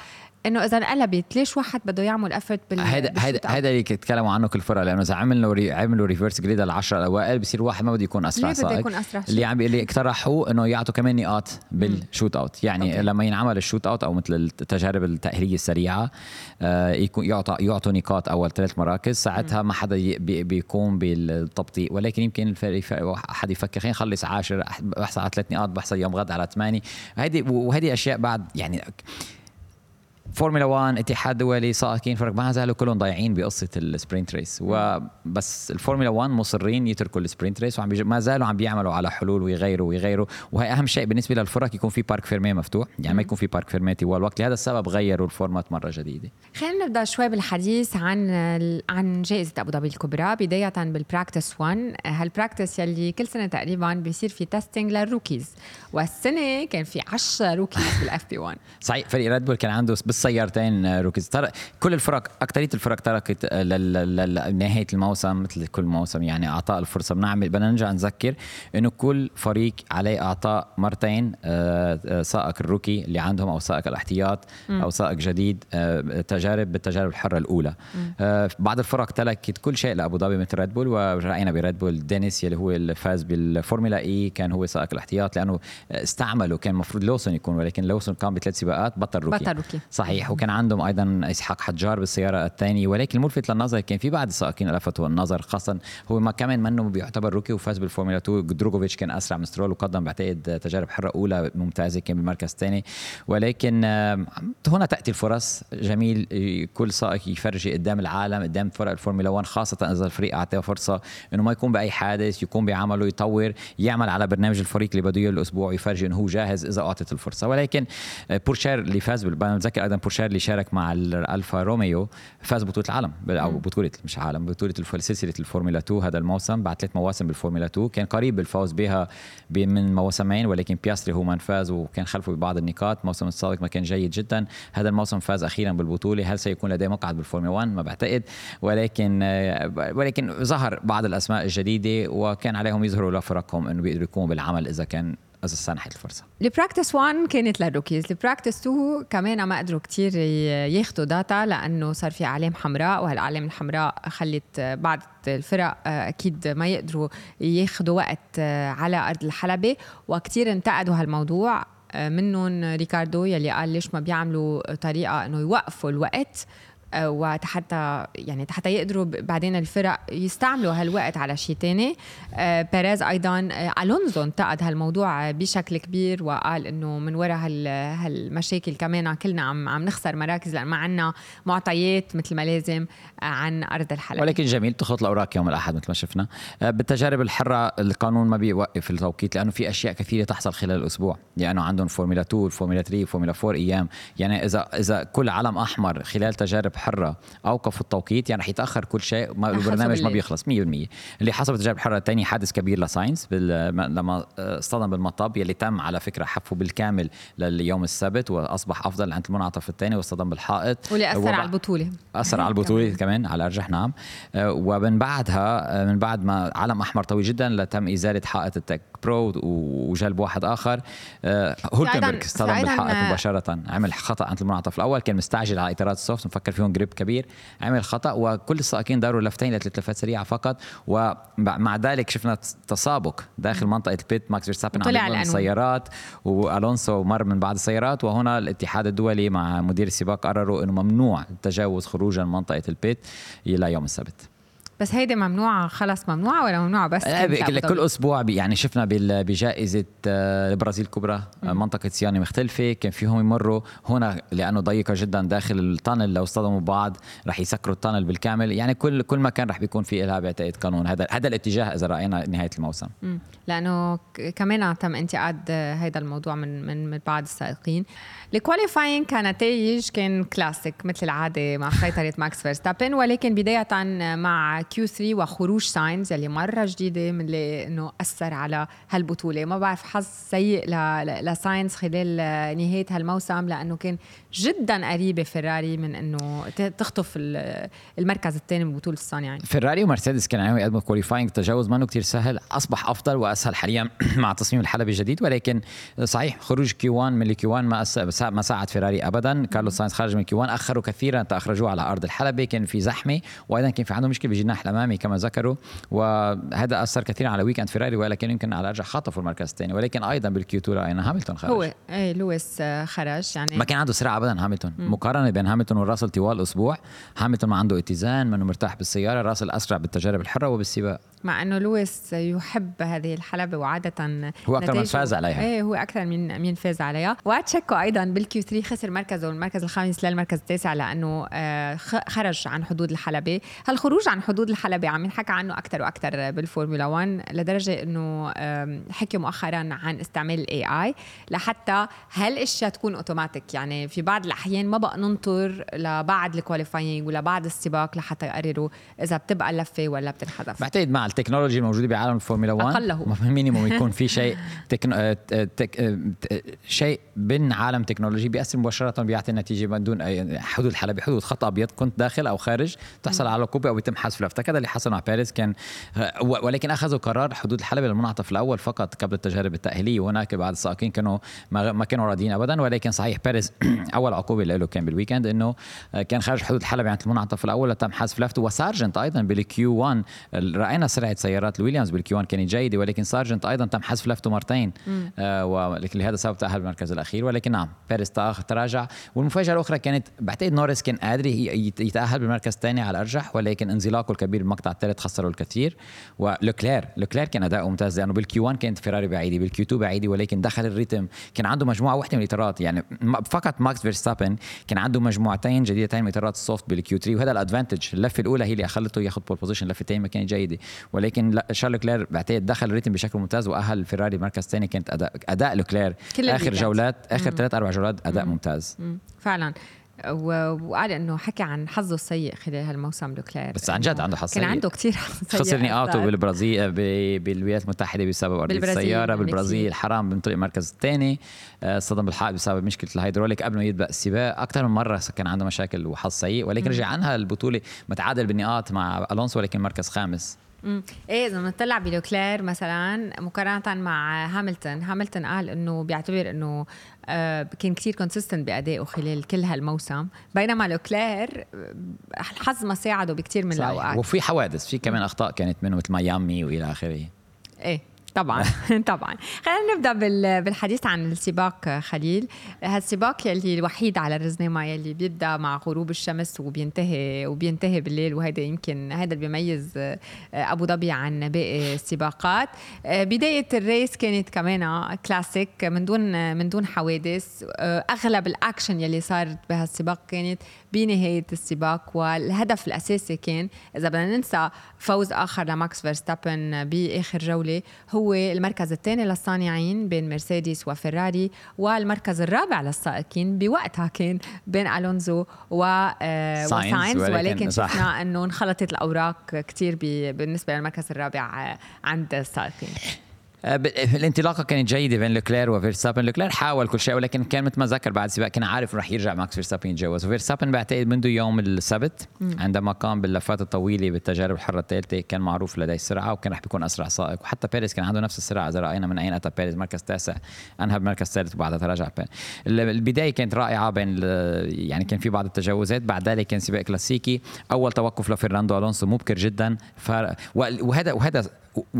إنه إذا انقلبت ليش واحد بده يعمل أفرت بال هذا هذا اللي تكلموا عنه كل فرقة، لأنه إذا عملوا ري... عملوا ريفيرس جريد العشرة الأوائل بصير واحد ما بده يكون أسرع سائق. اللي عم اللي اقترحوا إنه يعطوا كمان نقاط بالشوت أوت، يعني أوكي. لما ينعمل الشوت أوت أو مثل التجارب التأهيلية السريعة آه يكون يعطى يعطوا نقاط أول ثلاث مراكز، ساعتها ما حدا ي... بي... بيكون بالتبطيء. ولكن يمكن الفريق أحد يفكر خلينا نخلص عشر بحصل على ثلاث نقاط، بحصل يوم غد على ثمانية. هذه وهذه أشياء بعد يعني فورمولا واحد اتحاد دولي سائقين فرق ما زالوا كلهم ضايعين بقصة السبرينت ريس، وبس الفورمولا واحد مصرين يتركوا السبرينت ريس، وعم ما زالوا عم بيعملوا على حلول ويغيروا ويغيروا. وهي أهم شيء بالنسبة للفرق، يكون في بارك فيرمي مفتوح، يعني ما يكون في بارك فيرمي طوال الوقت. لهذا السبب غيروا الفورمات مرة جديدة. خلينا نبدأ شوي بالحديث عن عن جائزة أبو ظبي الكبرى، بداية بالبراكتس واحد. هالبراكتس يلي كل سنة تقريبا بيصير في تيستينج للروكيز، والسنة كان في عشرة روكيز بالإف بي واحد. صحيح، فريق ريد بول كان عنده بس سيارتين روكيز. كل الفرق أكترية الفرق تركت لنهاية الموسم مثل كل موسم يعني أعطاء الفرصة. بنعمل بدنا نرجع نذكر إنه كل فريق عليه أعطاء مرتين سائق الروكي اللي عندهم أو سائق الاحتياط أو سائق جديد تجارب بالتجارب الحرة الأولى. بعض الفرق تركت كل شيء لأبو ظبي مثل ريد بول، ورأينا بريد بول دينيس اللي هو الفاز بالفورمولا إي كان هو سائق الاحتياط لأنه استعمله، كان مفروض لوسون يكون ولكن لوسون كان بثلاث سباقات بطل روكي. بطل روكي صحيح. وكان عندهم أيضا إسحاق حجار بالسيارة الثانية، ولكن الملفت للنظر كان في بعض السائقين لفتوا النظر خاصة هو ما كمان منه بيعتبر روكي وفاز بالفورمولا اثنين. دروغوفيتش كان أسرع من سترول وقدم بعتقد تجارب حرة أولى ممتازة كان بالمركز الثاني، ولكن هنا تأتي الفرص. جميل كل سائق يفرجي قدام العالم قدام فرق الفورمولا واحد خاصة إذا الفريق أعطاه فرصة إنه ما يكون بأي حادث، يكون بعمله يطور يعمل على برنامج الفريق اللي بده الأسبوع ويفرجي إنه هو جاهز إذا أعطت الفرصة. ولكن بورشير اللي فاز بالبان بتذكر أيضا بورشير اللي شارك مع الألفا روميو فاز بطولة العالم أو بطولة مش عالم بطولة سلسلة الفورمولا اثنين هذا الموسم بعد ثلاث مواسم بالفورمولا اثنين كان قريب بالفوز بها من موسمين، ولكن بياستري هو من فاز وكان خلفه ببعض النقاط. موسم السابق ما كان جيد جدا، هذا الموسم فاز أخيرا بالبطولة. هل سيكون لديه مقعد بالفورمولا واحد؟ ما بعتقد، ولكن ولكن ظهر بعض الأسماء الجديدة وكان عليهم يظهروا لفرقهم إنه بيقدروا يكونوا بالعمل إذا كان أز السنحة الفرصة. البراكتس واحد كانت للروكيز، البراكتس اثنين كمان ما قدروا كتير ياخدوا داتا لأنه صار في علام حمراء، وهالعلام الحمراء خلت بعض الفرق أكيد ما يقدروا ياخدوا وقت على أرض الحلبة، وكتير انتقدوا هالموضوع منهم ريكاردو يلي قال ليش ما بيعملوا طريقة إنه يوقفوا الوقت وحتى يعني حتى يقدروا بعدين الفرق يستعملوا هالوقت على شيء تاني. بيريز أيضاً ألونزو انتقد هالموضوع بشكل كبير وقال إنه من وراء هالمشاكل كمان كلنا عم عم نخسر مراكز لأن ما عنا معطيات مثل ما لازم عن أرض الحلبة. ولكن جميل تخلط الأوراق يوم الأحد مثل ما شفنا بالتجارب الحرة. القانون ما بيوقف التوقيت لأنه في أشياء كثيرة تحصل خلال الأسبوع، لأنه عندهم فورمولا اثنين فورمولا ثلاثة فورمولا أربعة أيام، يعني إذا إذا كل علم أحمر خلال تجارب حرة أوقف التوقيت يعني حيتأخر كل شيء، البرنامج ما بيخلص مية بالمية. اللي حصل بالتجارب الحرة الثانية حادث كبير لساينس لما اصطدم بالمطب يلي تم على فكرة حفه بالكامل لليوم السبت وأصبح أفضل عند المنعطف الثاني واصطدم بالحائط واللي أثر على البطولة أثر على البطولة كمان على أرجح نعم. ومن بعدها من بعد ما علم أحمر طويل جدا لتم إزالة حائط التك برو وجلب واحد آخر. هولكنبرغ اصطدم بالحائط مباشرة، عمل خطأ عند المنعطف الأول كان مستعجل على إطارات السوفت مفكر فيهم جريب كبير، عمل خطأ وكل السائقين داروا لفتين لثلاث لفات سريعة فقط، ومع ذلك شفنا تسابق داخل منطقة البيت. ماكس فيرستابن عمل من السيارات وألونسو مر من بعض السيارات، وهنا الاتحاد الدولي مع مدير السباق قرروا إنه ممنوع التجاوز خروجا من منطقة البيت إلى يوم السبت. بس هيدي ممنوعة خلاص ممنوعة ولا ممنوعة بس كل أسبوع يعني شفنا بجائزة البرازيل الكبرى منطقة صيانة مختلفة كان فيهم يمروا هنا لأنه ضيقة جدا داخل التانل لو اصطدموا بعض رح يسكروا التانل بالكامل، يعني كل كل مكان رح بيكون فيه لها بعتقد قانون. هذا هذا الاتجاه إذا رأينا نهاية الموسم م. لأنه كمان تم انتقاد هذا الموضوع من من, من بعض السائقين. الكواليفاين كنتائج كان كلاسيك مثل العادة مع سيطرة ماكس فيرستابن، ولكن بداية مع كيو ثري وخروج ساينز اللي مرة جديدة من اللي إنه أثر على هالبطولة. ما بعرف حظ سيء لساينز خلال نهاية هالموسم لأنه كان جدا قريبة فيراري من إنه تخطف المركز الثاني من بطولة الصانعين. يعني فيراري ومرسيدس كان عم يقدموا كواليفاينج تجاوز ما إنه كتير سهل، أصبح أفضل وأسهل حاليا مع تصميم الحلبة الجديد، ولكن صحيح خروج كيوان من الكيوان ما ما ساعد فيراري أبدا. كارلوس ساينز خرج من كيوان أخروا كثيرا تأخرجوا على أرض الحلبة، كان في زحمة وأيضا كان في عندهم مشكلة بجناح الأمامي كما ذكروا، وهذا أثر كثيرا على ويكند فيراري، ولكن يمكن على أرجح خطفوا المركز الثاني. ولكن أيضا بالكيوتو رأينا هاملتون خرج هو إيه لويس خرج يعني ما كان عنده سرعة أبدا هاملتون م. مقارنة بين هاملتون والراسل طوال أسبوع هاملتون ما عنده اتزان منه مرتاح بالسيارة، راسل أسرع بالتجارب الحرة وبالسباق مع أنه لويس يحب هذه الحلبة وعادة هو أكثر من فاز عليها إيه هو أكثر من من فاز عليها. واتشيكو أيضا بالكيو ثري خسر مركزه المركز الخامس للمركز التاسع لأنه خرج عن حدود الحلبة. هالخروج عن حدود الخلود الحلبي عم ينحكى عنه أكتر وأكتر بالفورمولا واحد لدرجة أنه حكي مؤخرا عن استعمال ال إيه آي لحتى هالأشياء تكون أوتوماتيك. يعني في بعض الأحيان ما بقى ننطر لبعد الكواليفاينج ولا بعد السباق لحتى يقرروا إذا بتبقى لفة ولا بتنحذف. بعتقد مع التكنولوجيا الموجودة بعالم الفورمولا واحد أقله مينيموم يكون في شيء تكن... تك... شيء بين عالم تكنولوجي بيأثر مباشرة بيعطي النتيجة من دون أي حدود حلبي، حدود خط أبيض كنت داخل أو خارج تحصل على كوبي أو يتم حذف لفتة. كذا اللي حصل مع باريس كان، ولكن أخذوا قرار حدود الحلبي للمنعطف الأول فقط قبل التجارب التأهيلية، وهناك بعض السائقين كانوا ما كانوا راضين أبدا. ولكن صحيح باريس أول عقوبة له كان بالويكند إنه كان خارج حدود الحلبي عند المنعطف الأول تم حذف لفته. وسارجنت أيضا بالكيو واحد رأينا سرعة سيارات الويليامز بالكيو واحد كانت جيدة، ولكن سارجنت أيضا تم حذف لفته مرتين آه ولكن لهذا سبب تأهل المركز الأخير. ولكن نعم باريس تراجع. والمفاجأة الأخرى كانت بعتقد نورس كان قادر يتأهل بالمركز الثاني على الأرجح، ولكن انزلاقه الكبير بالمقطع الثالث خسره الكثير. ولوكلير لوكلير كان أداؤه ممتاز لأنه بالكيو واحد كانت فيراري بعيدة، بالكيو اثنين بعيدة، ولكن دخل الريتم. كان عنده مجموعة واحدة من الإطارات، يعني فقط ماكس فيرستابن كان عنده مجموعتين جديدتين من إطارات السوفت بالكيو ثلاثة، وهذا الأدفانتج. اللفة الأولى هي اللي أخلته ياخذ بول بوزيشن، لفة الثانية ما كانت جيدة، ولكن شارل لوكلير بعتقد دخل الريتم بشكل ممتاز وأهل فيراري مركز ثاني. كانت أداء أداء لوكلير آخر جولات آخر ثلاث أربع جولات أداء مم. ممتاز مم. فعلا. وقال انه حكى عن حظه السيء خلال هالموسم لوكلير، بس عن جد عنده حظ سيء، كان عنده كثير حظ سيء. خسر نقاطه بالبرازيل بالولايات المتحده بسبب ارض السياره، بالبرازيل حرام بنطلق المركز الثاني، صدم بالحائط بسبب مشكله الهيدروليك قبل ما يبدا السباق. اكثر من مره كان عنده مشاكل وحظ سيء، ولكن م. رجع عنها البطوله متعادل بالنقاط مع الونسو، ولكن مركز خامس. امم ايه اذا بنطلع بلوكلير مثلا مقارنه مع هاملتون، هاملتون قال انه بيعتبر انه كان كثير كونسيستنت بأدائه خلال كل هالموسم، بينما لوكلير الحظ ما ساعده بكثير من الأوقات. وفي حوادث، في كمان أخطاء كانت منه مثل ميامي وإلى آخره. إيه طبعا طبعا. خلينا نبدأ بالحديث عن السباق خليل. هالسباق يلي الوحيد على الرزنامة يلي بيبدأ مع غروب الشمس وبينتهي وبينتهي بالليل، وهذا يمكن هذا اللي بيميز أبو ظبي عن باقي السباقات. بداية الريس كانت كمان كلاسيك من دون من دون حوادث. أغلب الأكشن يلي صارت بهالسباق كانت بنهاية السباق، والهدف الأساسي كان إذا بدنا ننسى فوز آخر لماكس فيرستابن بآخر جولة هو المركز الثاني للصانعين بين مرسيدس وفراري، والمركز الرابع للسائقين بوقتها كان بين ألونزو وساينز، ولكن شفنا أنه انخلطت الأوراق كتير بالنسبة للمركز الرابع عند السائقين. الانطلاقه كانت جيده بين لوكلير وفيرستابن. لوكلير حاول كل شيء، ولكن كان متذكر بعد السباق كان عارف راح يرجع ماكس فيرستابن يتجاوز. وفيرستابن بعتقد منذ يوم السبت عندما قام باللفات الطويله بالتجارب الحره الثالثه كان معروف لديه السرعه وكان راح بيكون اسرع سائق، وحتى بيريز كان عنده نفس السرعه. اذا راينا من اين اتى بيريز، مركز تاسع انهى بمركز ثالث وبعدها تراجع. البدايه كانت رائعه بين، يعني كان في بعض التجاوزات. بعد ذلك كان سباق كلاسيكي، اول توقف لفرناندو الونسو مبكر جدا، وهذا وهذا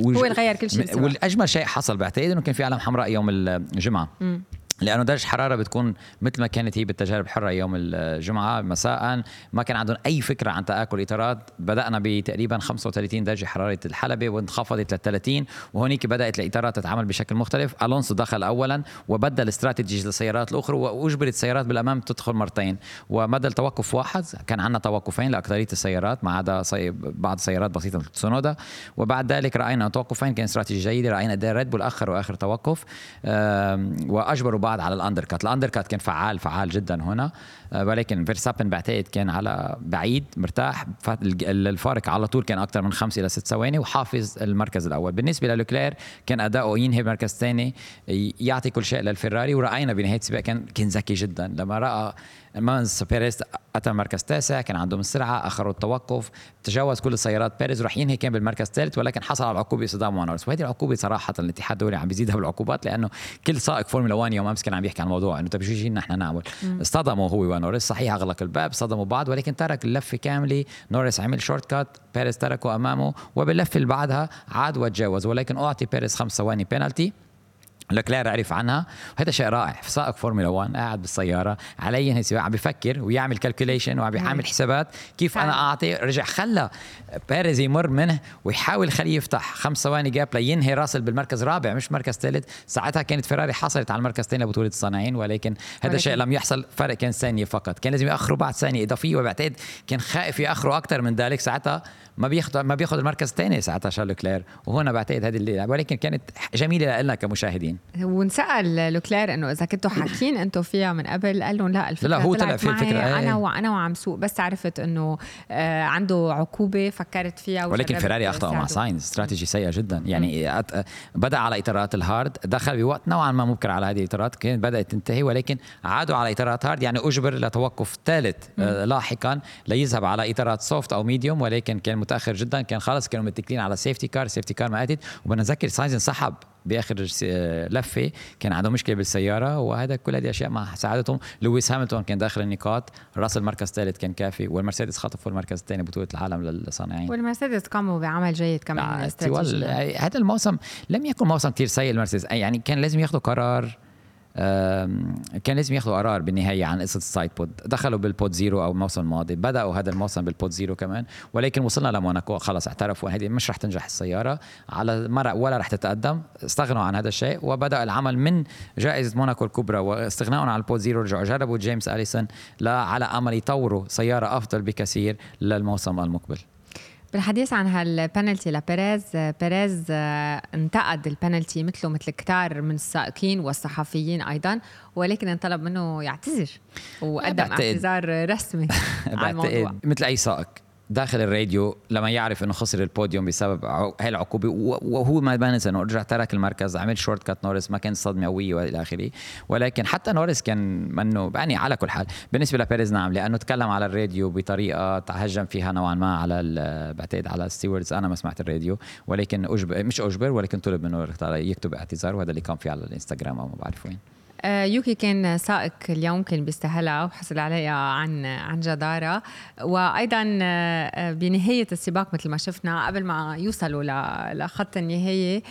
هو الغير كل شيء. والاجمل شيء حصل بعتقد انه كان في علامة حمراء يوم الجمعه م. لأنه درجة الحرارة بتكون مثل ما كانت هي بالتجارب الحرة يوم الجمعة مساءً. ما كان عندهم أي فكرة عن تآكل إطارات. بدأنا بتقريباً خمسة وثلاثين درجة حرارة الحلبة وانخفضت ل ثلاثين، وهونيك بدأت الإطارات تتعامل بشكل مختلف. ألونسو دخل أولاً وبدل استراتيجيز للسيارات الأخرى، وأجبرت السيارات بالأمام تدخل مرتين، ومدى التوقف واحد كان عنا توقفين لأكثرية السيارات ما عدا بعض سيارات بسيطة مثل تسونودا. وبعد ذلك رأينا توقفين كان استراتيجية جيدة، رأينا دا ريد بول آخر وآخر توقف، وأجبروا بعد على الاندركات. الاندركات كان فعال فعال جدا هنا، ولكن فيرستابن بعتقد كان على بعيد مرتاح. الفارق على طول كان اكثر من خمس الى ست ثواني وحافظ المركز الاول. بالنسبه للوكلير كان اداؤه ينهي مركز ثاني، يعطي كل شيء للفراري. وراينا بنهايه السباق كان كان ذكي جدا لما راى مانس بيريز أتى مركز تاسع، كان عندهم السرعة، أخروا التوقف، تجاوز كل السيارات. بيريز راح ينهي كان بالمركز الثالث، ولكن حصل على العقوبة صدام ونورس. وهذه العقوبة صراحة الاتحاد الدولي عم بيزيدها بالعقوبات، لأنه كل سائق فورمولا واحد يوم أمس كان عم يحكي عن الموضوع إنه طب شو جينا نحن نعمل. اصطدموا هو ونورس، صحيح أغلق الباب، صدموا بعض، ولكن ترك اللفة كاملة. نورس عمل شورت كات، بيريز تركه أمامه، وباللفة اللي بعدها عاد وتجاوز، ولكن أعطي بيريز خمس ثواني بينالتي. لوكلير عرف عنها، وهذا شيء رائع. سائق فورمولا واحد قاعد بالسياره عليه هي السباق، عم بفكر ويعمل كالكوليشن وعم بيعمل حسابات كيف صحيح. انا اعطي رجع خلى بيريز يمر منه ويحاول خليه يفتح خمس ثواني جاب لينهي راسل بالمركز رابع مش مركز ثالث. ساعتها كانت فيراري حصلت على المركز الثاني لبطوله الصانعين، ولكن هذا ولكن. شيء لم يحصل. فرق كان ثانيه فقط، كان لازم ياخروا بعد ثانيه اضافيه، وبعتقد كان خائف ياخروا اكثر من ذلك. ساعتها ما بياخد ما بياخد المركز الثاني ساعتها شارل لوكلير، وهنا بعتقد هذه اللي ولكن كانت جميله لنا كمشاهدين. ونسال لوكلير انه اذا كنتوا حاكين انتوا فيها من قبل، قال لهم لا الفكره لا هو طلع في الفكره انا ايه. وانا وعم سوق بس عرفت انه آه عنده عقوبه فكرت فيها، ولكن فيراري اخطا مع ساينز، استراتيجي سيئه جدا يعني. م. بدا على اطارات الهارد، دخل بوقت نوعا ما مبكر على هذه الاطارات، كانت بدات تنتهي ولكن عادوا على اطارات هارد، يعني اجبر لتوقف ثالث آه لاحقا ليذهب على اطارات سوفت او ميديوم، ولكن كان متاخر جدا، كان خلاص كانوا متكلين على سيفتي كار، سيفتي كار ما اتت. وبنذكر ساينز انسحب باخر لفه، كان عنده مشكله بالسياره، وهذا كل هذه اشياء ما ساعدتهم. لويس هاملتون كان داخل النقاط، راس المركز الثالث كان كافي، والمرسيدس خطفوا المركز الثاني بطوله العالم للصانعين، والمرسيدس قاموا بعمل جيد كمان استراتيجي. هذا الموسم لم يكن موسم كثير سيء المرسيدس، يعني كان لازم ياخذوا قرار، كان لازم ياخذوا قرار بالنهايه عن قصه السايد بود. دخلوا بالبود زيرو او الموسم الماضي، بداوا هذا الموسم بالبود زيرو كمان، ولكن وصلنا لموناكو خلاص اعترفوا هذه مش رح تنجح السياره على مرق ولا رح تتقدم، استغنوا عن هذا الشيء وبدا العمل من جائزه موناكو الكبرى واستغناءهم عن البود زيرو. رجعوا جربوا جيمس اليسون لا على امل يطوروا سياره افضل بكثير للموسم المقبل. بالحديث عن هالبنالتي لبيريز، بيريز انتقد البنالتي مثله مثل كتار من السائقين والصحفيين أيضاً، ولكن انطلب منه يعتذر وقدم اعتذار رسمي على الموضوع. مثل أي سائق داخل الراديو لما يعرف أنه خسر البوديوم بسبب هاي العقوبة، وهو ما بانس أنه رجع ترك المركز، عمل شورت كات نورس، ما كان صدمة قوية وإلى آخره. ولكن حتى نورس كان منه يعني على كل حال. بالنسبة لبيريز نعم، لأنه تكلم على الراديو بطريقة تهجم فيها نوعا ما على بعتقد على ستيوردز، أنا ما سمعت الراديو، ولكن أجبر مش أجبر ولكن طلب منه يكتب اعتذار، وهذا اللي كان فيه على الإنستغرام أو ما بعرف وين. يوكي كان سائق اليوم كان بيستهلها وحصل عليها عن عن جدارة، وأيضا بنهاية السباق مثل ما شفنا قبل ما يوصلوا لخط النهاية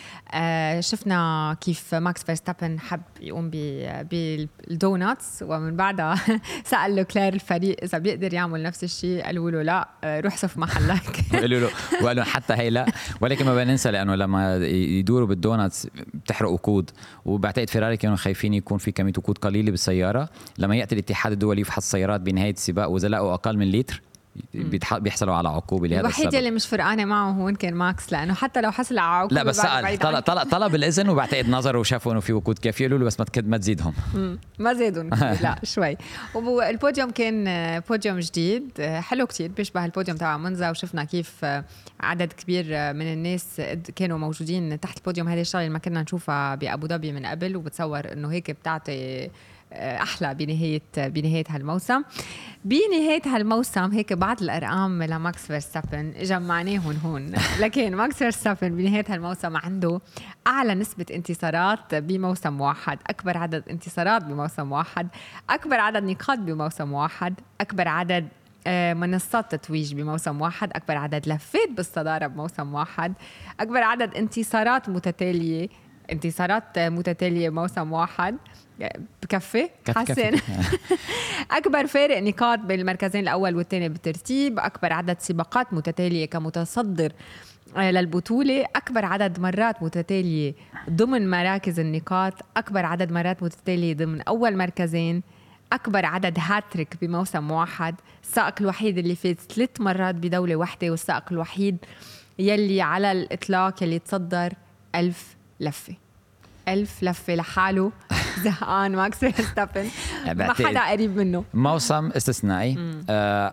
شفنا كيف ماكس فيرستابن حب يقوم بالدوناتس، ومن بعدها سأل لوكلير الفريق إذا بيقدر يعمل نفس الشيء، قالوا له لا روح صف محلك قالوا له وقالوا حتى هي لا. ولكن ما بننسى لأنه لما يدوروا بالدوناتس بتحرق وقود، وبعتقد فيراري كانوا خايفين يكون في كمية وقود قليلة بالسيارة. لما يأتي الاتحاد الدولي يفحص السيارات بنهاية السباق وإذا لقوا أقل من لتر بيحصلوا على عقوبة لهذا السبب. الوحيد اللي مش فرقانة معه هون كان ماكس، لأنه حتى لو حصل على عقوبة لا بس سأل طلب, طلب, طلب الإذن، وبعتقد نظروا وشافوا إنه في وقود كافية، قالوا له بس ما تزيدهم ما زيدون لا شوي. والبوديوم كان بوديوم جديد حلو كتير بيشبه البوديوم تبع منزا، وشفنا كيف عدد كبير من الناس كانوا موجودين تحت البوديوم. هذه الشغلة اللي ما كنا نشوفها بأبو ظبي من قبل، وبتصور إنه هيك بتعطي أحلى بنهاية بنهاية هالموسم. بنهاية هالموسم هيك بعض الأرقام لماكس فيرستابن جمعناهم هون، لكن ماكس فيرستابن بنهاية هالموسم عنده أعلى نسبة انتصارات بموسم واحد، أكبر عدد انتصارات بموسم واحد، أكبر عدد نقاط بموسم واحد، أكبر عدد منصات تتويج بموسم واحد، أكبر عدد لفات بالصدارة بموسم واحد، أكبر عدد انتصارات متتالية انتصارات متتالية موسم واحد. بكفي حسن أكبر فارق نقاط بين المركزين الأول والثاني بالترتيب، أكبر عدد سباقات متتالية كمتصدر للبطولة، أكبر عدد مرات متتالية ضمن مراكز النقاط، أكبر عدد مرات متتالية ضمن أول مركزين، أكبر عدد هاتريك بموسم واحد، السائق الوحيد اللي فات ثلاث مرات بدولة واحدة، والسائق الوحيد يلي على الإطلاق يلي تصدر ألف لفة ألف لفة لحاله زهقان ماكس فيرستابن ما حدا قريب منه. موسم استثنائي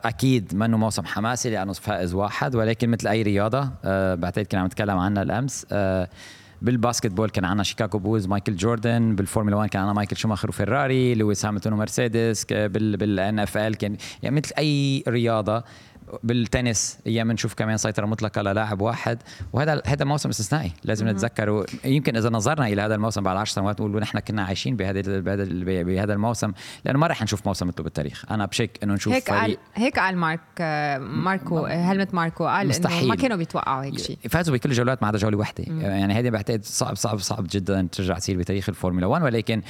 أكيد، منه موسم حماسي لأنه فائز واحد، ولكن مثل أي رياضة بعتقد كنا عم نتكلم عنها الأمس، بالباسكت بول كان عنا شيكاغو بولز مايكل جوردن، بالفورمولا واحد كان عنا مايكل شوماخر وفيراري، لويس هاملتون ومرسيدس، بالان اف ال كان يعني مثل أي رياضة، بالتنس ايام نشوف كمان سيطره مطلقه للاعب واحد. وهذا هذا موسم استثنائي لازم نتذكره. يمكن اذا نظرنا الى هذا الموسم بعد عشر سنوات نقول نحن كنا عايشين بهذا بهذا الموسم، لانه ما راح نشوف موسم مثله بالتاريخ. انا بشك انه نشوف هيك فريق هيك على مارك ماركو هلمت ماركو قال انه ما كانوا بيتوقعوا هيك شيء، فازوا بكل الجولات ما عدا جوله واحده. يعني هذه بعتقد صعب صعب صعب جدا ترجع تصير بتاريخ الفورمولا واحد، ولكن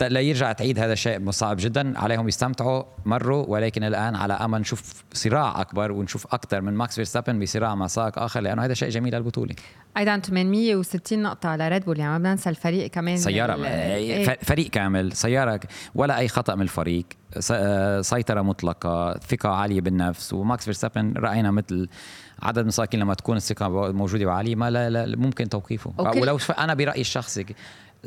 لا يرجع تعيد هذا الشيء، صعب جدا عليهم يستمتعوا مروا، ولكن الآن على أمل نشوف صراع أكبر ونشوف أكثر من ماكس فيرستابن بصراع مع سائق آخر، لأنه هذا شيء جميل للبطولة. أيضا ثمانمية وستين نقطة على ريد بول، يعني ما بدنا ننسى الفريق كمان، سيارة ال... فريق كامل، سيارة ولا أي خطأ من الفريق، سيطرة مطلقة، ثقة عالية بالنفس. وماكس فيرستابن رأينا مثل عدد من السائقين لما تكون الثقة موجودة وعالية ما لا, لا ممكن توقيفه. أوكي. ولو أنا برأيي الشخصي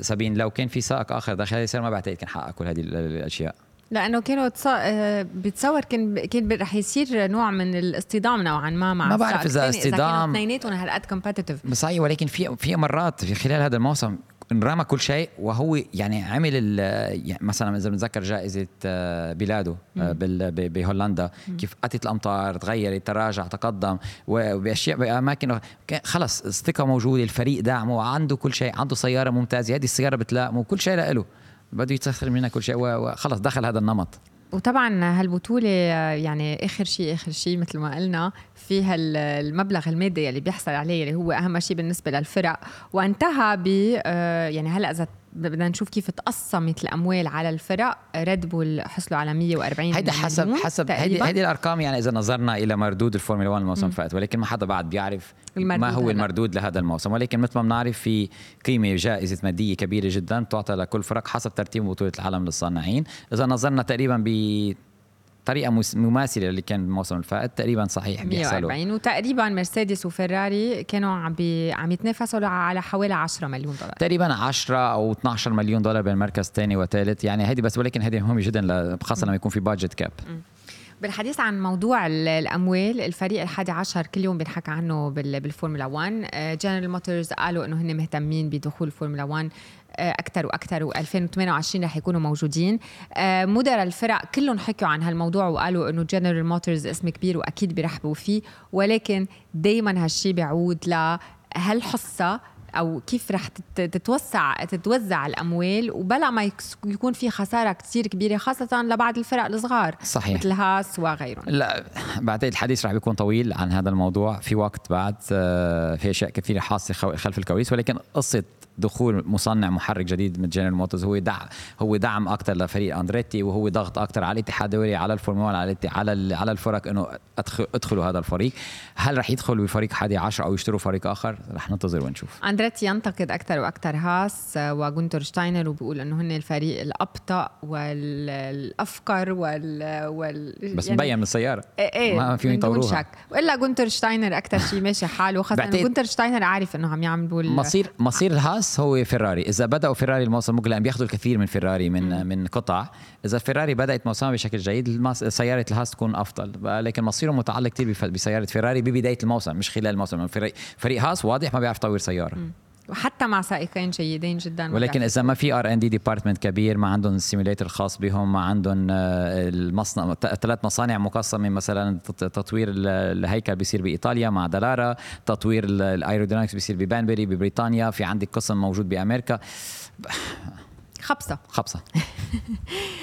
سابين لو كان في سائق آخر داخل هذه السيارة ما بعتقد كان حقق كل هذه الأشياء، لأنه كانوا تصا... بتصور كان كان رح يصير نوع من الاصطدام نوعا ما مع ما بعرف إذا اصطدام اثنيناتهم هالقد كومبيتيتيف بصحيح، ولكن في في مرات في خلال هذا الموسم انرمى كل شيء، وهو يعني عمل يعني مثلا إذا بنتذكر جائزة بلاده بهولندا كيف أتت الأمطار تغيرت تراجع تقدم وبأشياء بأماكن خلص الثقة موجودة، الفريق دعمه، عنده كل شيء، عنده سيارة ممتازة، هذه السيارة بتلائمه كل شيء له، بده يتسخر منها كل شيء وخلص دخل هذا النمط. وطبعا هالبطولة يعني آخر شيء آخر شيء مثل ما قلنا فيها المبلغ المادي اللي بيحصل عليه اللي هو أهم شيء بالنسبة للفرق، وانتهى ب يعني هلأ إذا بدنا نشوف كيف تقسمت الأموال على الفرق، ريد بول حصلوا على مية وأربعين هيدا حسب حسب هيدي الأرقام، يعني إذا نظرنا إلى مردود الفورمولا واحد الموسم فات، ولكن ما حدا بعد بيعرف ما هو المردود لهذا الموسم، ولكن مثل ما بنعرف في قيمة جائزة مادية كبيرة جدا تعطى لكل فرق حسب ترتيب بطولة العالم للصانعين. إذا نظرنا تقريبا ب طريقة مماثلة اللي كان الموسم الفائت تقريبا صحيح مية وأربعين، وتقريبا مرسيدس وفراري كانوا عم عم يتنافسوا على حوالي عشرة مليون دولار تقريبا، عشرة أو اثنا عشر مليون دولار بين المركز الثاني والثالث، يعني هذه بس، ولكن هذه مهمة جدا خاصة لما يكون في بادجت كاب. بالحديث عن موضوع الأموال، الفريق الحادي عشر كل يوم بنحكي عنه بالفورمولا واحد، جنرال موتورز قالوا إنه هن مهتمين بدخول الفورمولا واحد أكتر وأكتر، وألفين وثمانية وعشرين رح يكونوا موجودين. مدراء الفرق كلهم حكوا عن هالموضوع وقالوا إنه جنرال موتورز اسم كبير وأكيد بيرحبوا فيه، ولكن دايما هالشي بيعود لهالحصة أو كيف رح تتوسع تتوزع الأموال، وبلا ما يكون في خسارة كتير كبيرة خاصة لبعض الفرق الصغار مثل هاس وغيرهم. لا بعد الحديث رح بيكون طويل عن هذا الموضوع في وقت بعد، في أشياء كثيرة حاصلة خلف الكواليس، ولكن قصة دخول مصنع محرك جديد من جنرال موتورز هو دعم هو دعم اكثر لفريق اندريتي، وهو ضغط اكثر على الاتحاد الدولي على الفورمولا على على على الفرق انه ادخلوا هذا الفريق. هل رح يدخلوا بفريق حادي عشر او يشتروا فريق اخر؟ رح ننتظر ونشوف. اندريتي ينتقد اكثر واكثر هاس وغونتر شتاينر، وبيقول انه هن الفريق الابطا والافقر وال, وال... بس مبين يعني... من السياره ايه ايه ما فيهم يطوروها، والا غونتر شتاينر اكثر شيء ماشي حاله، خاصه غونتر شتاينر عارف انه عم يعملوا ال... مصير مصير الهاس هو فيراري. إذا بدأوا فيراري الموسم ممكن بياخذوا الكثير من فيراري من من قطع، إذا فيراري بدأت موسمها بشكل جيد سيارة الهاس تكون أفضل، لكن مصيره متعلق كثير بسيارة فيراري ببداية الموسم مش خلال الموسم. فريق فريق هاس واضح ما بيعرف يطور سيارة وحتى مع سائقين جيدين جدا، ولكن إذا ما في ار ان دي ديبارتمنت كبير، ما عندهم السيميوليتر الخاص بهم، ما عندهم المصنع ثلاث مصانع مقسمه، مثلا تطوير الهيكل بيصير بايطاليا مع دلارا، تطوير الايرودينامكس بيصير ببانبري ببريطانيا، في عندك قسم موجود بامريكا، خبصه خبصه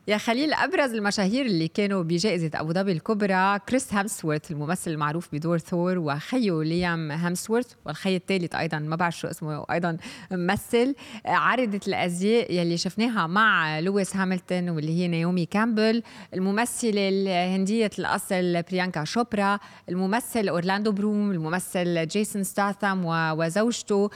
يا خليل. ابرز المشاهير اللي كانوا بجائزه ابو ظبي الكبرى كريس هامسورث الممثل المعروف بدور ثور، وخيه ليام هامسورث والخي الثالث ايضا ما بعرف شو اسمه ايضا ممثل، عرضت الازياء يلي شفناها مع لويس هاملتون واللي هي نايومي كامبل، الممثله الهنديه الاصل بريانكا شوبرا، الممثل اورلاندو بروم، الممثل جيسون ستاثام وزوجته،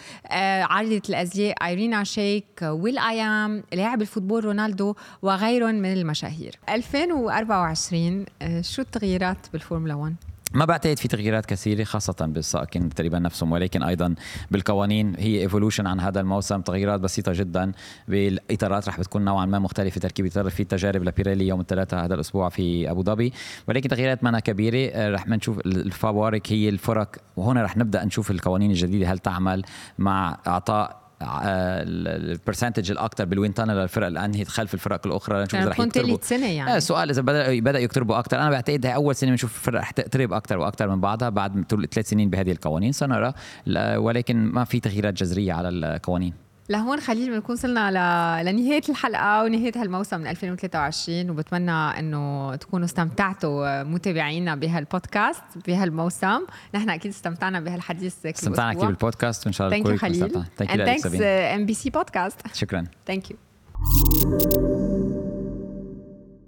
عرضت الازياء ايرينا شيك، ويل ايام، لاعب الفوتبول رونالدو وغيرهم من المشاهير. ألفين وأربعة وعشرين شو التغييرات بالفورمولا واحد؟ ما بعتقد في تغييرات كثيرة خاصة بالسائقين تقريبا نفسهم، ولكن أيضا بالقوانين هي إيفولوشن عن هذا الموسم، تغييرات بسيطة جدا بالإطارات رح بتكون نوعا ما مختلفة، تركيب إطار في تجارب لبيريلي يوم الثلاثاء هذا الأسبوع في أبو ظبي، ولكن تغييرات مانا كبيرة. رح نشوف الفوارق هي الفرق، وهنا رح نبدأ نشوف القوانين الجديدة هل تعمل مع إعطاء البرسنتج الاكثر بالوين تانل للفرق الان هي خلف الفرق الاخرى، نشوف اذا رح يقتربوا يعني. آه سؤال اذا بدا بدا يقتربوا اكثر، انا بعتقد هي اول سنه بنشوف الفرق رح تقترب اكثر واكثر من بعضها بعد ثلاث سنين بهذه القوانين سنرى، ولكن ما في تغييرات جذريه على القوانين. لهون خليل بنكون وصلنا ل... لنهايه الحلقه ونهايه هالموسم من ألفين وثلاثة وعشرين، وبتمنى انه تكونوا استمتعتوا متابعينا بهالبودكاست بهالموسم. نحن اكيد استمتعنا بهالحديث كثير، استمتعنا كثير بالبودكاست وان شاء الله الكل يستمتع. ثانك يو خليل، ثانك يو ام بي سي بودكاست، شكرا، ثانك يو.